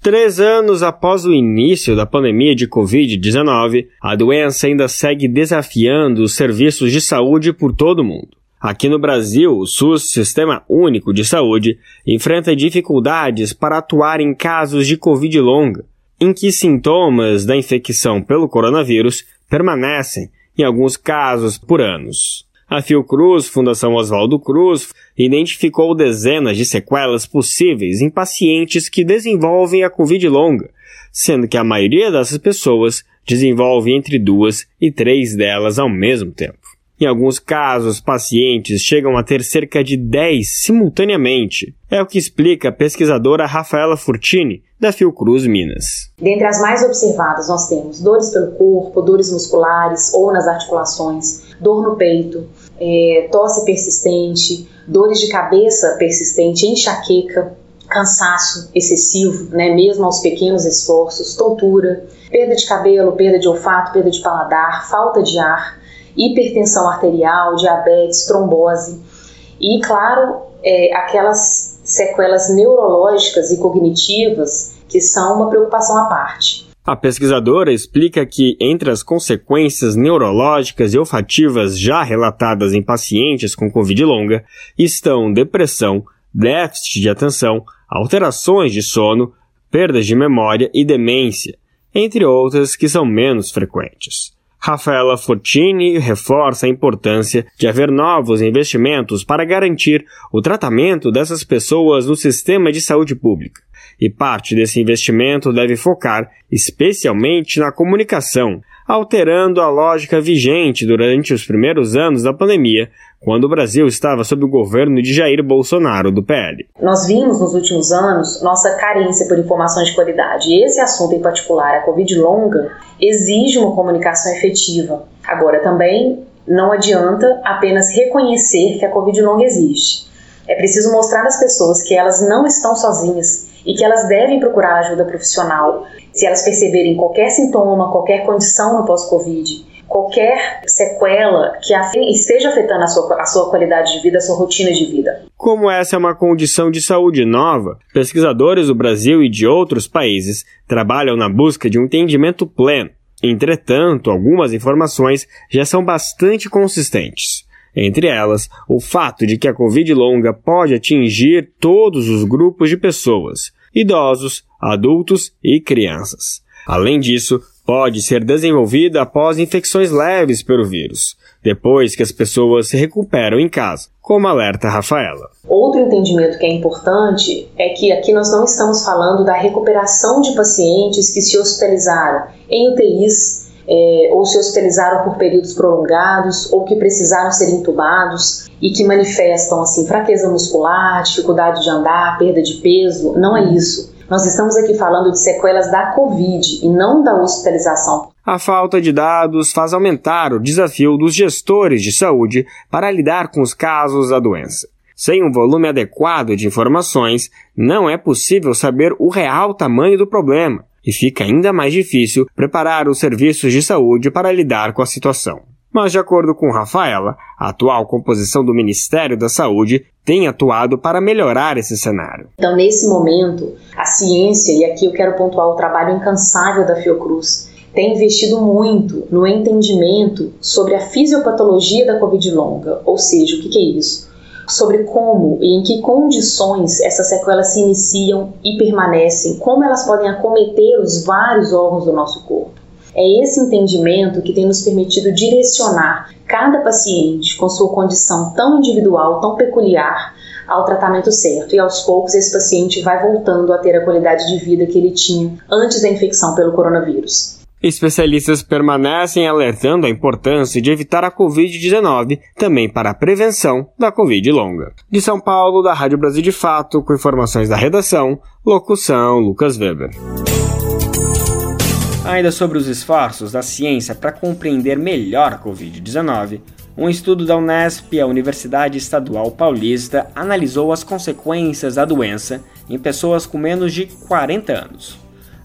Três anos após o início da pandemia de covid dezenove, a doença ainda segue desafiando os serviços de saúde por todo o mundo. Aqui no Brasil, o SUS, Sistema Único de Saúde, enfrenta dificuldades para atuar em casos de Covid longa, em que sintomas da infecção pelo coronavírus permanecem, em alguns casos, por anos. A Fiocruz, Fundação Oswaldo Cruz, identificou dezenas de sequelas possíveis em pacientes que desenvolvem a Covid longa, sendo que a maioria dessas pessoas desenvolve entre duas e três delas ao mesmo tempo. Em alguns casos, pacientes chegam a ter cerca de dez simultaneamente. É o que explica a pesquisadora Rafaela Fortini, da Fiocruz Minas. Dentre as mais observadas, nós temos dores pelo corpo, dores musculares ou nas articulações, dor no peito, é, tosse persistente, dores de cabeça persistente, enxaqueca, cansaço excessivo, né, mesmo aos pequenos esforços, tontura, perda de cabelo, perda de olfato, perda de paladar, falta de ar, hipertensão arterial, diabetes, trombose e, claro, é, aquelas sequelas neurológicas e cognitivas que são uma preocupação à parte. A pesquisadora explica que, entre as consequências neurológicas e olfativas já relatadas em pacientes com Covid longa, estão depressão, déficit de atenção, alterações de sono, perdas de memória e demência, entre outras que são menos frequentes. Rafaela Fortini reforça a importância de haver novos investimentos para garantir o tratamento dessas pessoas no sistema de saúde pública. E parte desse investimento deve focar especialmente na comunicação, alterando a lógica vigente durante os primeiros anos da pandemia, quando o Brasil estava sob o governo de Jair Bolsonaro, do P L. Nós vimos nos últimos anos nossa carência por informações de qualidade. E esse assunto em particular, a Covid longa, exige uma comunicação efetiva. Agora, também não adianta apenas reconhecer que a Covid longa existe. É preciso mostrar às pessoas que elas não estão sozinhas e que elas devem procurar ajuda profissional. Se elas perceberem qualquer sintoma, qualquer condição no pós-Covid, qualquer sequela que esteja afetando a sua, a sua qualidade de vida, a sua rotina de vida. Como essa é uma condição de saúde nova, pesquisadores do Brasil e de outros países trabalham na busca de um entendimento pleno. Entretanto, algumas informações já são bastante consistentes. Entre elas, o fato de que a Covid longa pode atingir todos os grupos de pessoas, idosos, adultos e crianças. Além disso, pode ser desenvolvida após infecções leves pelo vírus, depois que as pessoas se recuperam em casa, como alerta Rafaela. Outro entendimento que é importante é que aqui nós não estamos falando da recuperação de pacientes que se hospitalizaram em U T Is, é, ou se hospitalizaram por períodos prolongados, ou que precisaram ser intubados e que manifestam assim, fraqueza muscular, dificuldade de andar, perda de peso. Não é isso. Nós estamos aqui falando de sequelas da Covid e não da hospitalização. A falta de dados faz aumentar o desafio dos gestores de saúde para lidar com os casos da doença. Sem um volume adequado de informações, não é possível saber o real tamanho do problema e fica ainda mais difícil preparar os serviços de saúde para lidar com a situação. Mas, de acordo com Rafaela, a atual composição do Ministério da Saúde tem atuado para melhorar esse cenário. Então, nesse momento, a ciência, e aqui eu quero pontuar o trabalho incansável da Fiocruz, tem investido muito no entendimento sobre a fisiopatologia da Covid longa, ou seja, o que, que é isso? Sobre como e em que condições essas sequelas se iniciam e permanecem, como elas podem acometer os vários órgãos do nosso corpo. É esse entendimento que tem nos permitido direcionar cada paciente com sua condição tão individual, tão peculiar, ao tratamento certo. E aos poucos esse paciente vai voltando a ter a qualidade de vida que ele tinha antes da infecção pelo coronavírus. Especialistas permanecem alertando a importância de evitar a covid dezenove também para a prevenção da Covid longa. De São Paulo, da Rádio Brasil de Fato, com informações da redação, locução Lucas Weber. Ainda sobre os esforços da ciência para compreender melhor a covid dezenove, um estudo da Unesp, a Universidade Estadual Paulista, analisou as consequências da doença em pessoas com menos de quarenta anos.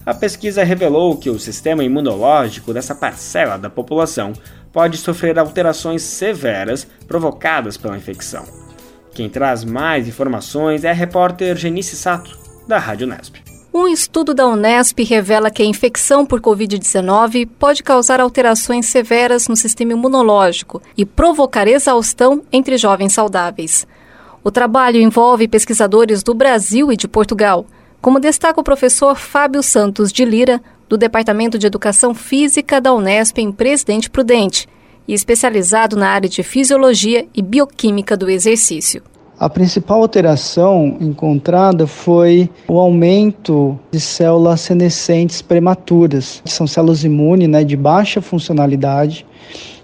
A pesquisa revelou que o sistema imunológico dessa parcela da população pode sofrer alterações severas provocadas pela infecção. Quem traz mais informações é a repórter Genice Sato, da Rádio Unesp. Um estudo da Unesp revela que a infecção por covid dezenove pode causar alterações severas no sistema imunológico e provocar exaustão entre jovens saudáveis. O trabalho envolve pesquisadores do Brasil e de Portugal, como destaca o professor Fábio Santos de Lira, do Departamento de Educação Física da Unesp em Presidente Prudente, e especializado na área de fisiologia e bioquímica do exercício. A principal alteração encontrada foi o aumento de células senescentes prematuras, que são células imunes, né, de baixa funcionalidade,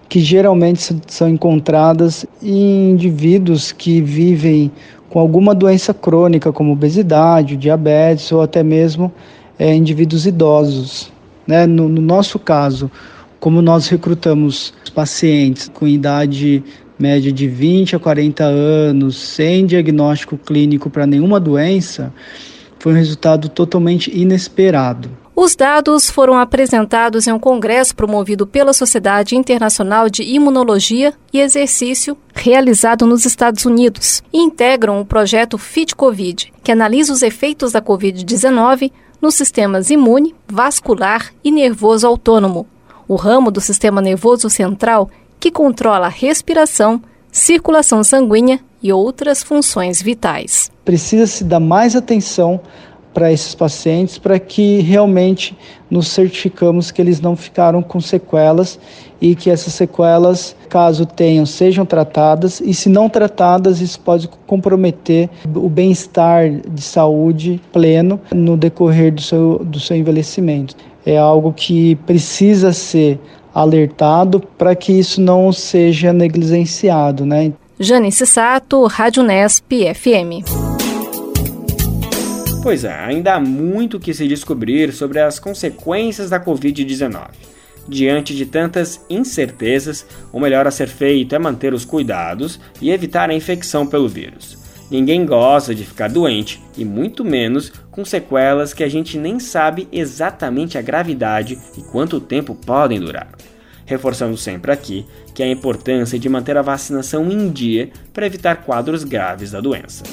que geralmente são encontradas em indivíduos que vivem com alguma doença crônica, como obesidade, diabetes ou até mesmo é, indivíduos idosos, né? No, no nosso caso, como nós recrutamos pacientes com idade média de vinte a quarenta anos, sem diagnóstico clínico para nenhuma doença, foi um resultado totalmente inesperado. Os dados foram apresentados em um congresso promovido pela Sociedade Internacional de Imunologia e Exercício, realizado nos Estados Unidos, e integram o projeto Fit Covid, que analisa os efeitos da covid dezenove nos sistemas imune, vascular e nervoso autônomo, o ramo do sistema nervoso central que controla a respiração, circulação sanguínea e outras funções vitais. Precisa-se dar mais atenção para esses pacientes para que realmente nos certificamos que eles não ficaram com sequelas e que essas sequelas, caso tenham, sejam tratadas, e se não tratadas, isso pode comprometer o bem-estar de saúde pleno no decorrer do seu, do seu envelhecimento. É algo que precisa ser alertado para que isso não seja negligenciado, né? Janice Sato, Rádio Unesp F M. Pois é, ainda há muito que se descobrir sobre as consequências da covid dezenove. Diante de tantas incertezas, o melhor a ser feito é manter os cuidados e evitar a infecção pelo vírus. Ninguém gosta de ficar doente, e muito menos com sequelas que a gente nem sabe exatamente a gravidade e quanto tempo podem durar. Reforçando sempre aqui que a importância de manter a vacinação em dia para evitar quadros graves da doença.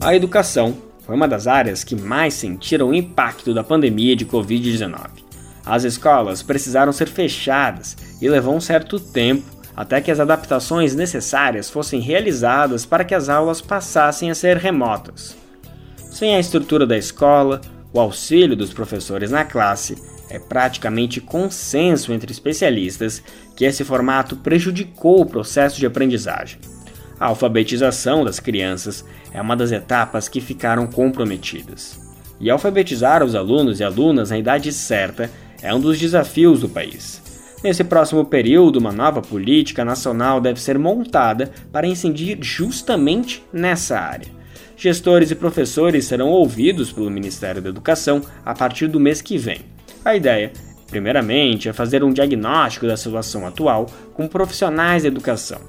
A educação foi uma das áreas que mais sentiram o impacto da pandemia de covid dezenove. As escolas precisaram ser fechadas e levou um certo tempo até que as adaptações necessárias fossem realizadas para que as aulas passassem a ser remotas. Sem a estrutura da escola, o auxílio dos professores na classe, é praticamente consenso entre especialistas que esse formato prejudicou o processo de aprendizagem. A alfabetização das crianças é uma das etapas que ficaram comprometidas. E alfabetizar os alunos e alunas na idade certa é um dos desafios do país. Nesse próximo período, uma nova política nacional deve ser montada para incidir justamente nessa área. Gestores e professores serão ouvidos pelo Ministério da Educação a partir do mês que vem. A ideia, primeiramente, é fazer um diagnóstico da situação atual com profissionais da educação.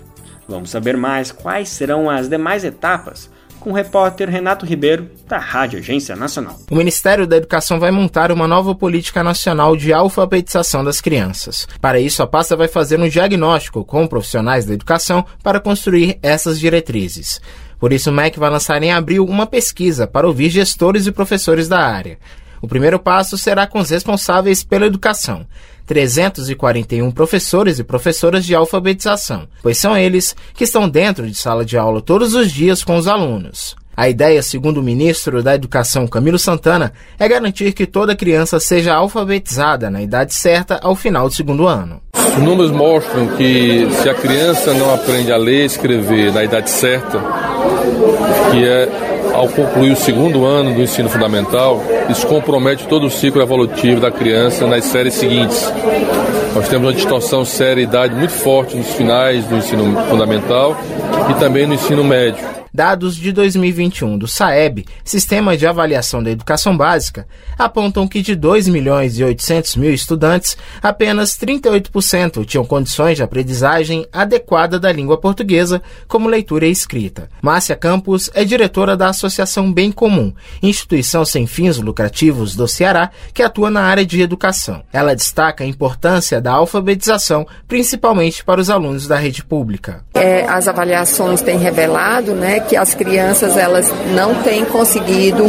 Vamos saber mais quais serão as demais etapas com o repórter Renato Ribeiro, da Rádio Agência Nacional. O Ministério da Educação vai montar uma nova política nacional de alfabetização das crianças. Para isso, a pasta vai fazer um diagnóstico com profissionais da educação para construir essas diretrizes. Por isso, o M E C vai lançar em abril uma pesquisa para ouvir gestores e professores da área. O primeiro passo será com os responsáveis pela educação, trezentos e quarenta e um professores e professoras de alfabetização, pois são eles que estão dentro de sala de aula todos os dias com os alunos. A ideia, segundo o ministro da Educação, Camilo Santana, é garantir que toda criança seja alfabetizada na idade certa ao final do segundo ano. Os números mostram que se a criança não aprende a ler e escrever na idade certa, que é ao concluir o segundo ano do ensino fundamental, isso compromete todo o ciclo evolutivo da criança nas séries seguintes. Nós temos uma distorção série-idade muito forte nos finais do ensino fundamental e também no ensino médio. Dados de dois mil e vinte e um do SAEB, Sistema de Avaliação da Educação Básica, apontam que de dois milhões e oitocentos mil estudantes, apenas trinta e oito por cento tinham condições de aprendizagem adequada da língua portuguesa, como leitura e escrita. Márcia Campos é diretora da Associação Bem Comum, instituição sem fins lucrativos do Ceará, que atua na área de educação. Ela destaca a importância da alfabetização, principalmente para os alunos da rede pública. É, as avaliações têm revelado, né, que as crianças elas não têm conseguido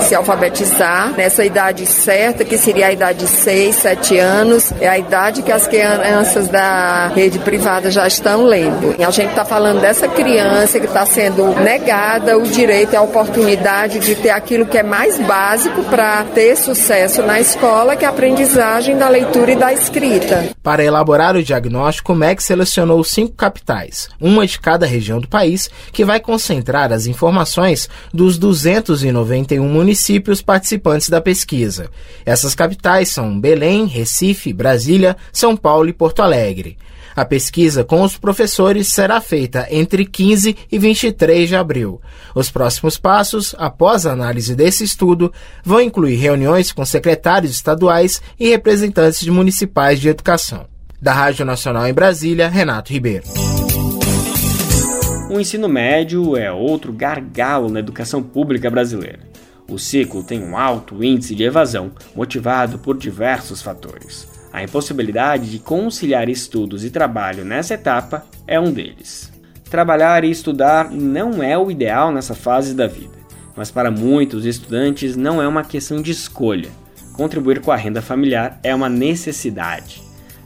se alfabetizar nessa idade certa, que seria a idade de seis, sete anos, é a idade que as crianças da rede privada já estão lendo. E a gente está falando dessa criança que está sendo negada o direito e a oportunidade de ter aquilo que é mais básico para ter sucesso na escola, que é a aprendizagem da leitura e da escrita. Para elaborar o diagnóstico, o M E C selecionou cinco capitais, uma de cada região do país, que vai conseguir concentrar as informações dos duzentos e noventa e um municípios participantes da pesquisa. Essas capitais são Belém, Recife, Brasília, São Paulo e Porto Alegre. A pesquisa com os professores será feita entre quinze e vinte e três de abril. Os próximos passos, após a análise desse estudo, vão incluir reuniões com secretários estaduais e representantes de municipais de educação. Da Rádio Nacional em Brasília, Renato Ribeiro. O ensino médio é outro gargalo na educação pública brasileira. O ciclo tem um alto índice de evasão, motivado por diversos fatores. A impossibilidade de conciliar estudos e trabalho nessa etapa é um deles. Trabalhar e estudar não é o ideal nessa fase da vida, mas para muitos estudantes não é uma questão de escolha. Contribuir com a renda familiar é uma necessidade.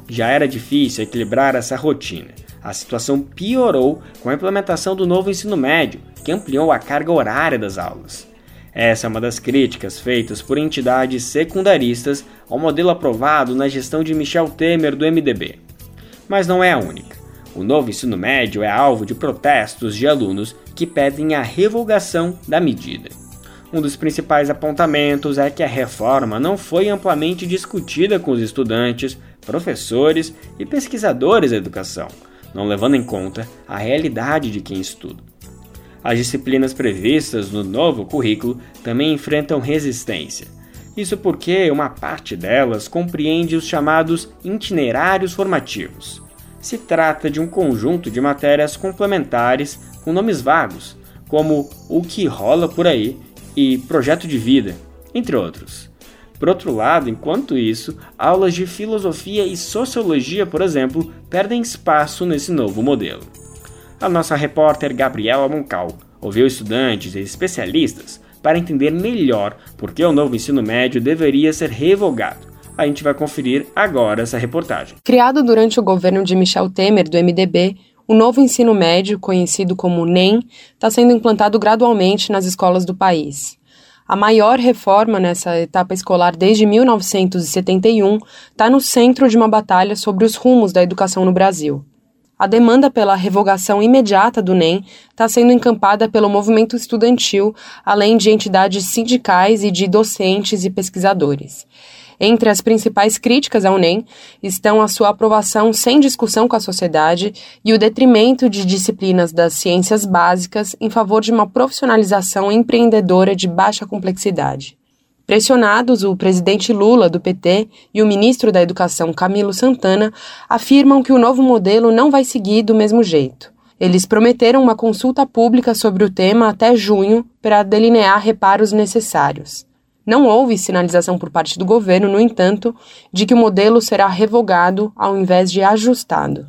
Já era difícil equilibrar essa rotina. A situação piorou com a implementação do novo ensino médio, que ampliou a carga horária das aulas. Essa é uma das críticas feitas por entidades secundaristas ao modelo aprovado na gestão de Michel Temer do M D B. Mas não é a única. O novo ensino médio é alvo de protestos de alunos que pedem a revogação da medida. Um dos principais apontamentos é que a reforma não foi amplamente discutida com os estudantes, professores e pesquisadores da educação, não levando em conta a realidade de quem estuda. As disciplinas previstas no novo currículo também enfrentam resistência. Isso porque uma parte delas compreende os chamados itinerários formativos. Se trata de um conjunto de matérias complementares com nomes vagos, como O que rola por aí e Projeto de Vida, entre outros. Por outro lado, enquanto isso, aulas de filosofia e sociologia, por exemplo, perdem espaço nesse novo modelo. A nossa repórter Gabriela Moncal ouviu estudantes e especialistas para entender melhor por que o novo ensino médio deveria ser revogado. A gente vai conferir agora essa reportagem. Criado durante o governo de Michel Temer, do M D B, o novo ensino médio, conhecido como NEM, está sendo implantado gradualmente nas escolas do país. A maior reforma nessa etapa escolar desde mil novecentos e setenta e um está no centro de uma batalha sobre os rumos da educação no Brasil. A demanda pela revogação imediata do NEM está sendo encampada pelo movimento estudantil, além de entidades sindicais e de docentes e pesquisadores. Entre as principais críticas ao NEM estão a sua aprovação sem discussão com a sociedade e o detrimento de disciplinas das ciências básicas em favor de uma profissionalização empreendedora de baixa complexidade. Pressionados, o presidente Lula, do P T, e o ministro da Educação, Camilo Santana, afirmam que o novo modelo não vai seguir do mesmo jeito. Eles prometeram uma consulta pública sobre o tema até junho para delinear reparos necessários. Não houve sinalização por parte do governo, no entanto, de que o modelo será revogado ao invés de ajustado.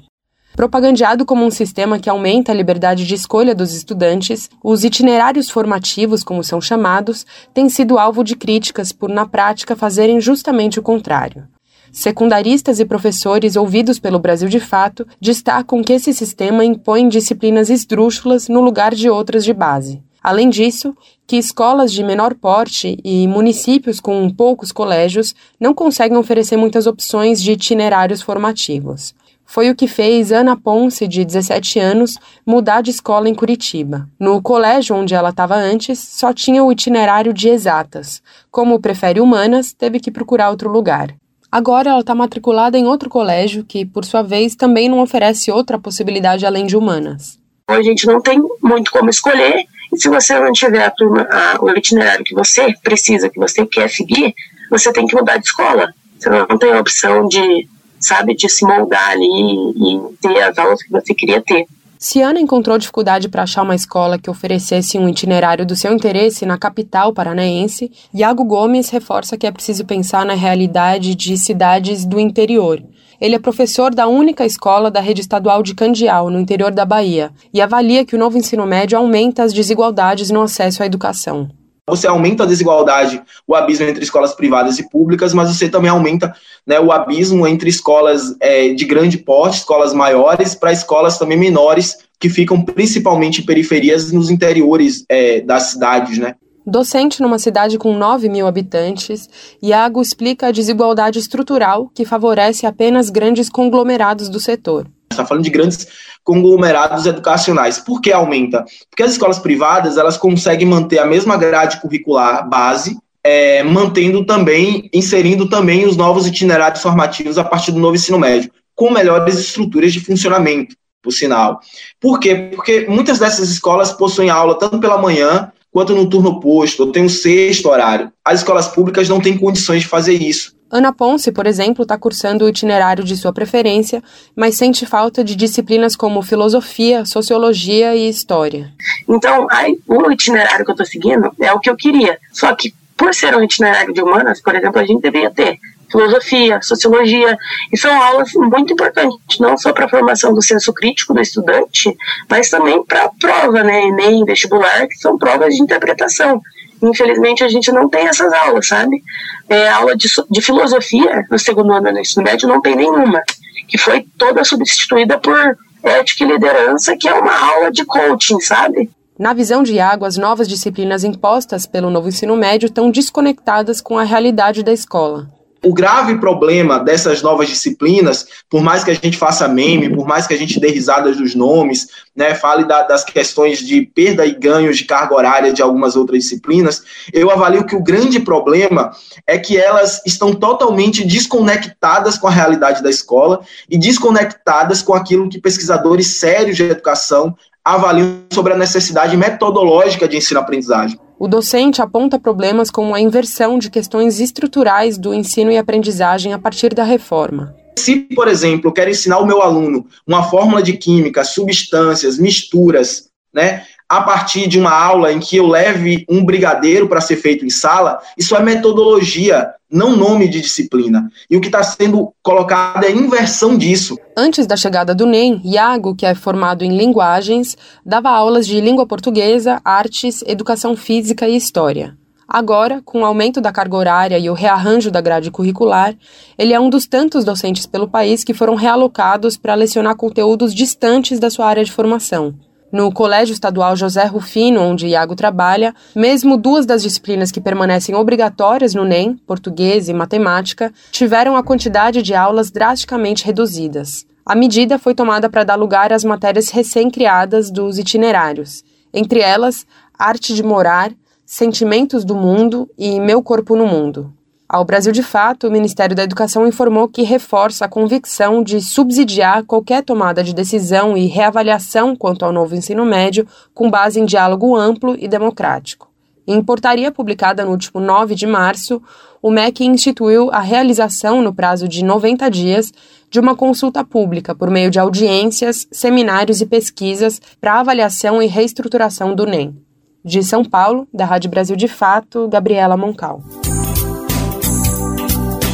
Propagandeado como um sistema que aumenta a liberdade de escolha dos estudantes, os itinerários formativos, como são chamados, têm sido alvo de críticas por, na prática, fazerem justamente o contrário. Secundaristas e professores ouvidos pelo Brasil de Fato destacam que esse sistema impõe disciplinas esdrúxulas no lugar de outras de base. Além disso, que escolas de menor porte e municípios com poucos colégios não conseguem oferecer muitas opções de itinerários formativos. Foi o que fez Ana Ponce, de dezessete anos, mudar de escola em Curitiba. No colégio onde ela estava antes, só tinha o itinerário de exatas. Como prefere humanas, teve que procurar outro lugar. Agora ela está matriculada em outro colégio que, por sua vez, também não oferece outra possibilidade além de humanas. A gente não tem muito como escolher, e se você não tiver a turma, a, o itinerário que você precisa, que você quer seguir, você tem que mudar de escola. Você não tem a opção de, sabe, de se moldar ali e ter as aulas que você queria ter. Se Ana encontrou dificuldade para achar uma escola que oferecesse um itinerário do seu interesse na capital paranaense, Iago Gomes reforça que é preciso pensar na realidade de cidades do interior. Ele é professor da única escola da rede estadual de Candial, no interior da Bahia, e avalia que o novo ensino médio aumenta as desigualdades no acesso à educação. Você aumenta a desigualdade, o abismo entre escolas privadas e públicas, mas você também aumenta, né, o abismo entre escolas é, de grande porte, escolas maiores, para escolas também menores, que ficam principalmente em periferias nos interiores é, das cidades, né? Docente numa cidade com nove mil habitantes, Iago explica a desigualdade estrutural que favorece apenas grandes conglomerados do setor. Está falando de grandes conglomerados educacionais. Por que aumenta? Porque as escolas privadas, elas conseguem manter a mesma grade curricular base, é, mantendo também, inserindo também os novos itinerários formativos a partir do novo ensino médio, com melhores estruturas de funcionamento, por sinal. Por quê? Porque muitas dessas escolas possuem aula tanto pela manhã, quanto no turno oposto, ou tem um sexto horário. As escolas públicas não têm condições de fazer isso. Ana Ponce, por exemplo, está cursando o itinerário de sua preferência, mas sente falta de disciplinas como filosofia, sociologia e história. Então, aí, o itinerário que eu estou seguindo é o que eu queria. Só que, por ser um itinerário de humanas, por exemplo, a gente deveria ter filosofia, sociologia, e são aulas muito importantes, não só para a formação do senso crítico do estudante, mas também para a prova, né, Enem, vestibular, que são provas de interpretação. Infelizmente, a gente não tem essas aulas, sabe? É, aula de, de filosofia, no segundo ano do ensino médio, não tem nenhuma, que foi toda substituída por ética e liderança, que é uma aula de coaching, sabe? Na visão de Iago, as novas disciplinas impostas pelo novo ensino médio estão desconectadas com a realidade da escola. O grave problema dessas novas disciplinas, por mais que a gente faça meme, por mais que a gente dê risadas dos nomes, né, fale da, das questões de perda e ganhos de carga horária de algumas outras disciplinas, eu avalio que o grande problema é que elas estão totalmente desconectadas com a realidade da escola e desconectadas com aquilo que pesquisadores sérios de educação avaliam sobre a necessidade metodológica de ensino-aprendizagem. O docente aponta problemas como a inversão de questões estruturais do ensino e aprendizagem a partir da reforma. Se, por exemplo, eu quero ensinar ao meu aluno uma fórmula de química, substâncias, misturas, né, a partir de uma aula em que eu leve um brigadeiro para ser feito em sala, isso é metodologia, não nome de disciplina. E o que está sendo colocado é a inversão disso. Antes da chegada do N E M, Iago, que é formado em linguagens, dava aulas de língua portuguesa, artes, educação física e história. Agora, com o aumento da carga horária e o rearranjo da grade curricular, ele é um dos tantos docentes pelo país que foram realocados para lecionar conteúdos distantes da sua área de formação. No Colégio Estadual José Rufino, onde Iago trabalha, mesmo duas das disciplinas que permanecem obrigatórias no N E M, português e matemática, tiveram a quantidade de aulas drasticamente reduzidas. A medida foi tomada para dar lugar às matérias recém-criadas dos itinerários, entre elas, Arte de Morar, Sentimentos do Mundo e Meu Corpo no Mundo. Ao Brasil de Fato, o Ministério da Educação informou que reforça a convicção de subsidiar qualquer tomada de decisão e reavaliação quanto ao novo ensino médio com base em diálogo amplo e democrático. Em portaria publicada no último nove de março, o M E C instituiu a realização, no prazo de noventa dias, de uma consulta pública por meio de audiências, seminários e pesquisas para avaliação e reestruturação do N E M. De São Paulo, da Rádio Brasil de Fato, Gabriela Moncal.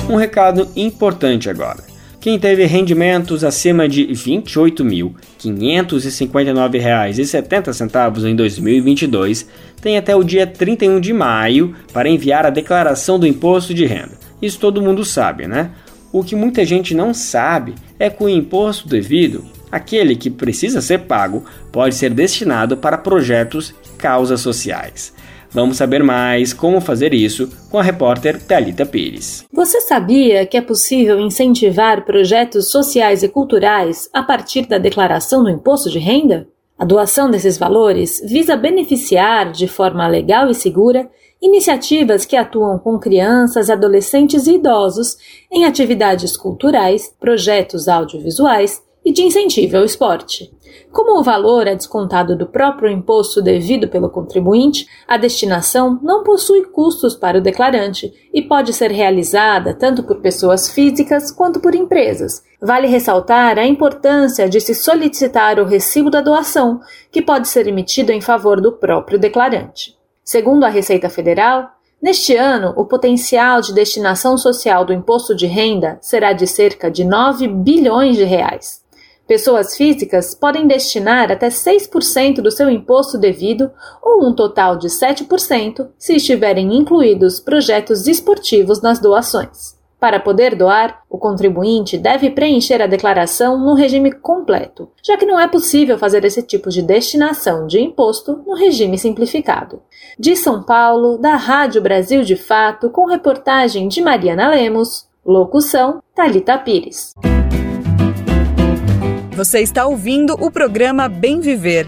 Um recado importante agora. Quem teve rendimentos acima de vinte e oito mil, quinhentos e cinquenta e nove reais e setenta centavos em dois mil e vinte e dois tem até o dia trinta e um de maio para enviar a declaração do imposto de renda. Isso todo mundo sabe, né? O que muita gente não sabe é que o imposto devido, aquele que precisa ser pago, pode ser destinado para projetos e causas sociais. Vamos saber mais como fazer isso com a repórter Thalita Pires. Você sabia que é possível incentivar projetos sociais e culturais a partir da declaração do imposto de renda? A doação desses valores visa beneficiar, de forma legal e segura, iniciativas que atuam com crianças, adolescentes e idosos em atividades culturais, projetos audiovisuais e de incentivo ao esporte. Como o valor é descontado do próprio imposto devido pelo contribuinte, a destinação não possui custos para o declarante e pode ser realizada tanto por pessoas físicas quanto por empresas. Vale ressaltar a importância de se solicitar o recibo da doação, que pode ser emitido em favor do próprio declarante. Segundo a Receita Federal, neste ano, o potencial de destinação social do imposto de renda será de cerca de nove bilhões de reais. Pessoas físicas podem destinar até seis por cento do seu imposto devido ou um total de sete por cento se estiverem incluídos projetos esportivos nas doações. Para poder doar, o contribuinte deve preencher a declaração no regime completo, já que não é possível fazer esse tipo de destinação de imposto no regime simplificado. De São Paulo, da Rádio Brasil de Fato, com reportagem de Mariana Lemos, locução Thalita Pires. Você está ouvindo o programa Bem Viver,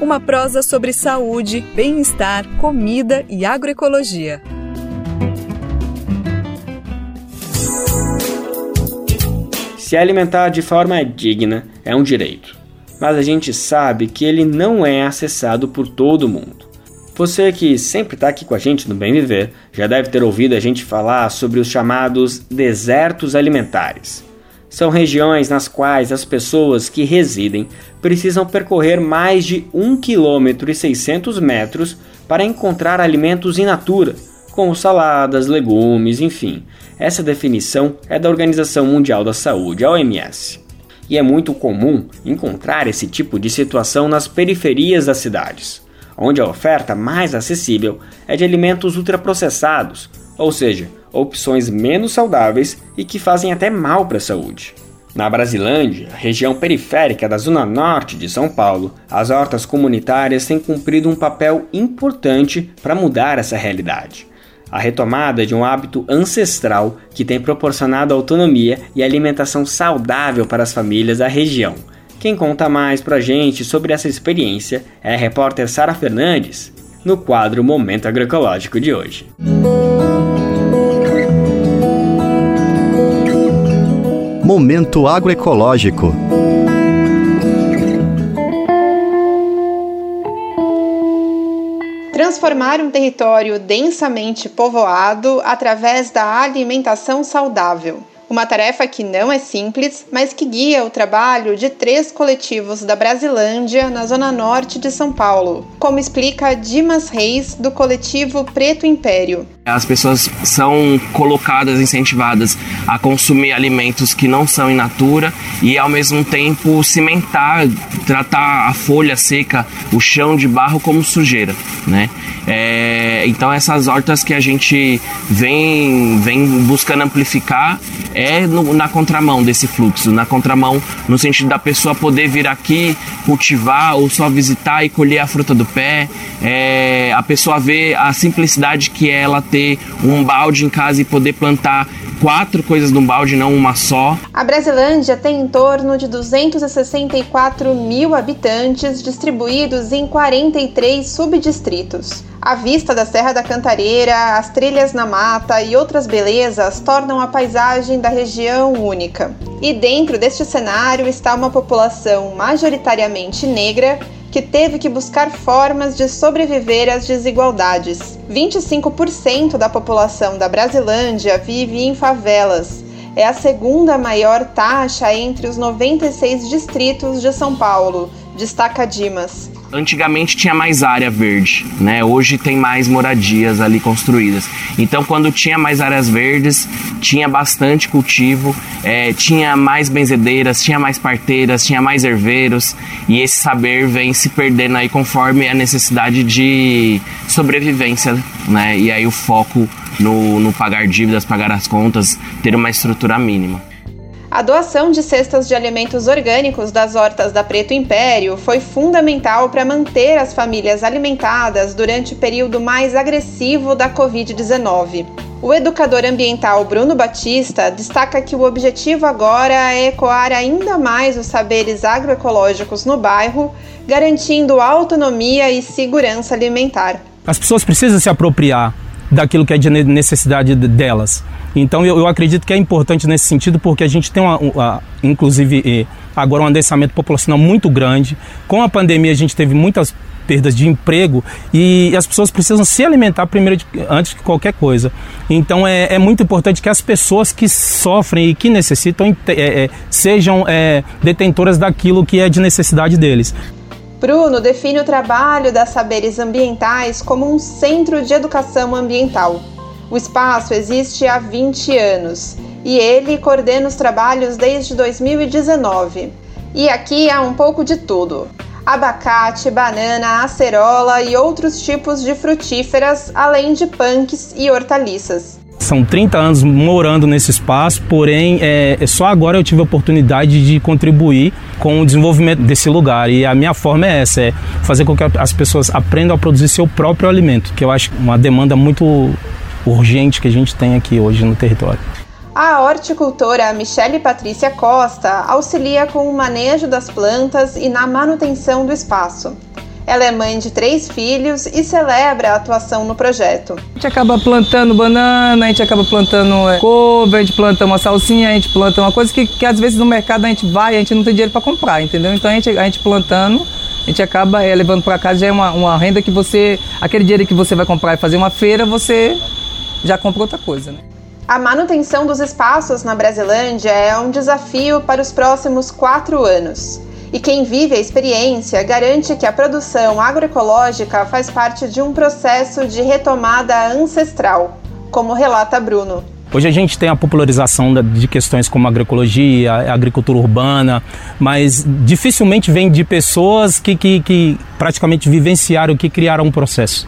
uma prosa sobre saúde, bem-estar, comida e agroecologia. Se alimentar de forma digna é um direito, mas a gente sabe que ele não é acessado por todo mundo. Você que sempre está aqui com a gente no Bem Viver já deve ter ouvido a gente falar sobre os chamados desertos alimentares. São regiões nas quais as pessoas que residem precisam percorrer mais de um quilômetro e seiscentos metros para encontrar alimentos in natura, como saladas, legumes, enfim. Essa definição é da Organização Mundial da Saúde, a O M S. E é muito comum encontrar esse tipo de situação nas periferias das cidades, onde a oferta mais acessível é de alimentos ultraprocessados, ou seja, opções menos saudáveis e que fazem até mal para a saúde. Na Brasilândia, região periférica da zona norte de São Paulo, as hortas comunitárias têm cumprido um papel importante para mudar essa realidade. A retomada de um hábito ancestral que tem proporcionado autonomia e alimentação saudável para as famílias da região. Quem conta mais pra gente sobre essa experiência é a repórter Sara Fernandes, no quadro Momento Agroecológico de hoje. Momento Agroecológico. Transformar um território densamente povoado através da alimentação saudável. Uma tarefa que não é simples, mas que guia o trabalho de três coletivos da Brasilândia, na zona norte de São Paulo, como explica Dimas Reis, do coletivo Preto Império. As pessoas são colocadas, incentivadas a consumir alimentos que não são in natura e, ao mesmo tempo, cimentar, tratar a folha seca, o chão de barro como sujeira, né? É, então, essas hortas que a gente vem, vem buscando amplificar é no, na contramão desse fluxo, na contramão no sentido da pessoa poder vir aqui, cultivar ou só visitar e colher a fruta do pé, é, a pessoa ver a simplicidade que é ela ter um balde em casa e poder plantar quatro coisas num balde, não uma só. A Brasilândia tem em torno de duzentos e sessenta e quatro mil habitantes distribuídos em quarenta e três subdistritos. A vista da Serra da Cantareira, as trilhas na mata e outras belezas tornam a paisagem da região única. E dentro deste cenário está uma população majoritariamente negra que teve que buscar formas de sobreviver às desigualdades. vinte e cinco por cento da população da Brasilândia vive em favelas. É a segunda maior taxa entre os noventa e seis distritos de São Paulo, destaca Dimas. Antigamente tinha mais área verde, né? Hoje tem mais moradias ali construídas. Então, quando tinha mais áreas verdes, tinha bastante cultivo, é, tinha mais benzedeiras, tinha mais parteiras, tinha mais herveiros. E esse saber vem se perdendo aí conforme a necessidade de sobrevivência, né? E aí o foco no, no pagar dívidas, pagar as contas, ter uma estrutura mínima. A doação de cestas de alimentos orgânicos das hortas da Preto Império foi fundamental para manter as famílias alimentadas durante o período mais agressivo da covid dezenove. O educador ambiental Bruno Batista destaca que o objetivo agora é ecoar ainda mais os saberes agroecológicos no bairro, garantindo autonomia e segurança alimentar. As pessoas precisam se apropriar daquilo que é de necessidade delas. Então eu, eu acredito que é importante nesse sentido, porque a gente tem uma, uma, inclusive agora um adensamento populacional muito grande. Com a pandemia a gente teve muitas perdas de emprego e as pessoas precisam se alimentar primeiro de, antes de qualquer coisa. Então é, é muito importante que as pessoas que sofrem e que necessitam é, é, sejam é, detentoras daquilo que é de necessidade deles. Bruno define o trabalho das Saberes Ambientais como um centro de educação ambiental. O espaço existe há vinte anos e ele coordena os trabalhos desde dois mil e dezenove. E aqui há um pouco de tudo: abacate, banana, acerola e outros tipos de frutíferas, além de punks e hortaliças. São trinta anos morando nesse espaço, porém, é, só agora eu tive a oportunidade de contribuir com o desenvolvimento desse lugar. E a minha forma é essa, é fazer com que as pessoas aprendam a produzir seu próprio alimento, que eu acho uma demanda muito urgente que a gente tem aqui hoje no território. A horticultora Michele Patrícia Costa auxilia com o manejo das plantas e na manutenção do espaço. Ela é mãe de três filhos e celebra a atuação no projeto. A gente acaba plantando banana, a gente acaba plantando é, couve, a gente planta uma salsinha, a gente planta uma coisa que, que às vezes no mercado a gente vai e a gente não tem dinheiro para comprar, entendeu? Então a gente, a gente plantando, a gente acaba é, levando para casa, já é uma, uma renda que você... Aquele dinheiro que você vai comprar e fazer uma feira, você já compra outra coisa, né? A manutenção dos espaços na Brasilândia é um desafio para os próximos quatro anos. E quem vive a experiência garante que a produção agroecológica faz parte de um processo de retomada ancestral, como relata Bruno. Hoje a gente tem a popularização de questões como agroecologia, agricultura urbana, mas dificilmente vem de pessoas que, que, que praticamente vivenciaram, que criaram um processo.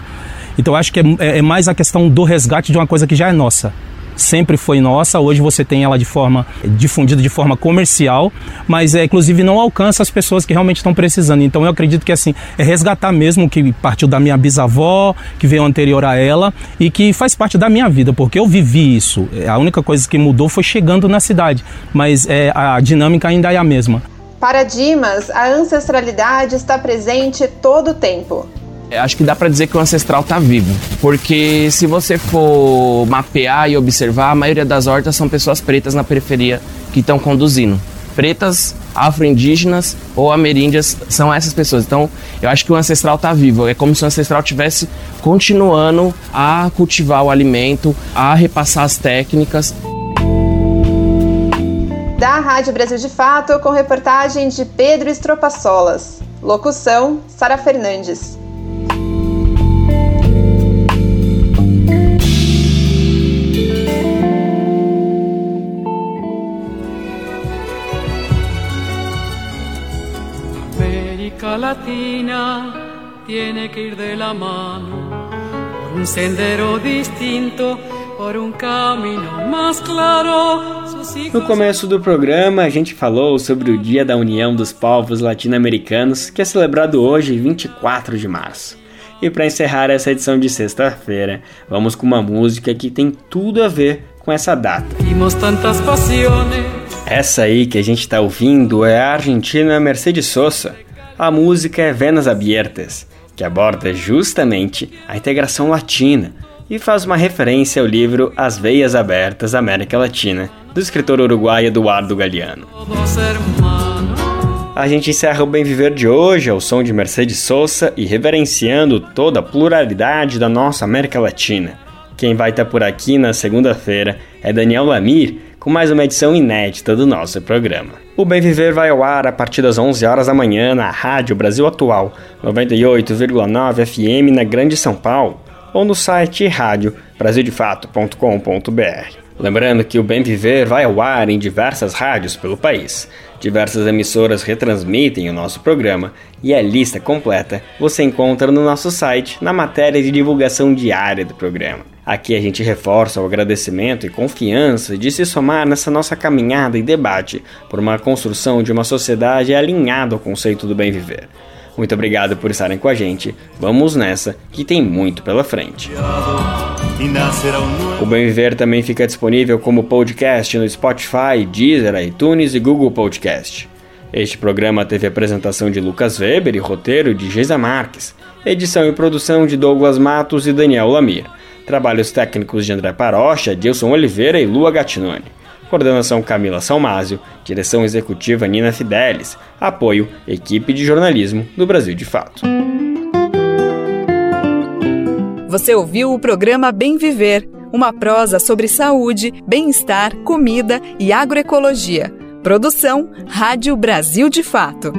Então acho que é, é mais a questão do resgate de uma coisa que já é nossa. Sempre foi nossa, hoje você tem ela de forma difundida, de forma comercial, mas é, inclusive não alcança as pessoas que realmente estão precisando. Então eu acredito que assim, é resgatar mesmo o que partiu da minha bisavó, que veio anterior a ela e que faz parte da minha vida, porque eu vivi isso. A única coisa que mudou foi chegando na cidade, mas é, a dinâmica ainda é a mesma. Para Dimas, a ancestralidade está presente todo o tempo. Acho que dá para dizer que o ancestral está vivo, porque se você for mapear e observar, a maioria das hortas são pessoas pretas na periferia que estão conduzindo. Pretas, afro-indígenas ou ameríndias são essas pessoas. Então, eu acho que o ancestral está vivo. É como se o ancestral estivesse continuando a cultivar o alimento, a repassar as técnicas. Da Rádio Brasil de Fato, com reportagem de Pedro Estropaçolas. Locução, Sara Fernandes. Latina tiene que ir de la mano por un sendero distinto, por um caminho mais claro. No começo do programa, a gente falou sobre o Dia da União dos Povos Latino-Americanos, que é celebrado hoje, vinte e quatro de março. E para encerrar essa edição de sexta-feira, vamos com uma música que tem tudo a ver com essa data. Vimos tantas pasiones. Essa aí que a gente está ouvindo é a argentina Mercedes Sosa. A música é Veias Abertas, que aborda justamente a integração latina e faz uma referência ao livro As Veias Abertas da América Latina, do escritor uruguaio Eduardo Galeano. A gente encerra o Bem Viver de hoje ao som de Mercedes Sosa e reverenciando toda a pluralidade da nossa América Latina. Quem vai estar por aqui na segunda-feira é Daniel Lamir, com mais uma edição inédita do nosso programa. O Bem Viver vai ao ar a partir das onze horas da manhã na Rádio Brasil Atual, noventa e oito vírgula nove F M na Grande São Paulo, ou no site rádio brasil de fato ponto com ponto b r. Lembrando que o Bem Viver vai ao ar em diversas rádios pelo país. Diversas emissoras retransmitem o nosso programa e a lista completa você encontra no nosso site na matéria de divulgação diária do programa. Aqui a gente reforça o agradecimento e confiança de se somar nessa nossa caminhada e debate por uma construção de uma sociedade alinhada ao conceito do bem viver. Muito obrigado por estarem com a gente. Vamos nessa, que tem muito pela frente. O Bem Viver também fica disponível como podcast no Spotify, Deezer, iTunes e Google Podcast. Este programa teve apresentação de Lucas Weber e roteiro de José Martí, edição e produção de Douglas Matos e Daniel Lamir, trabalhos técnicos de André Parocha, Dilson Oliveira e Lua Gattinone. Coordenação Camila Salmásio, direção executiva Nina Fidelis, apoio equipe de jornalismo do Brasil de Fato. Você ouviu o programa Bem Viver, uma prosa sobre saúde, bem-estar, comida e agroecologia. Produção Rádio Brasil de Fato.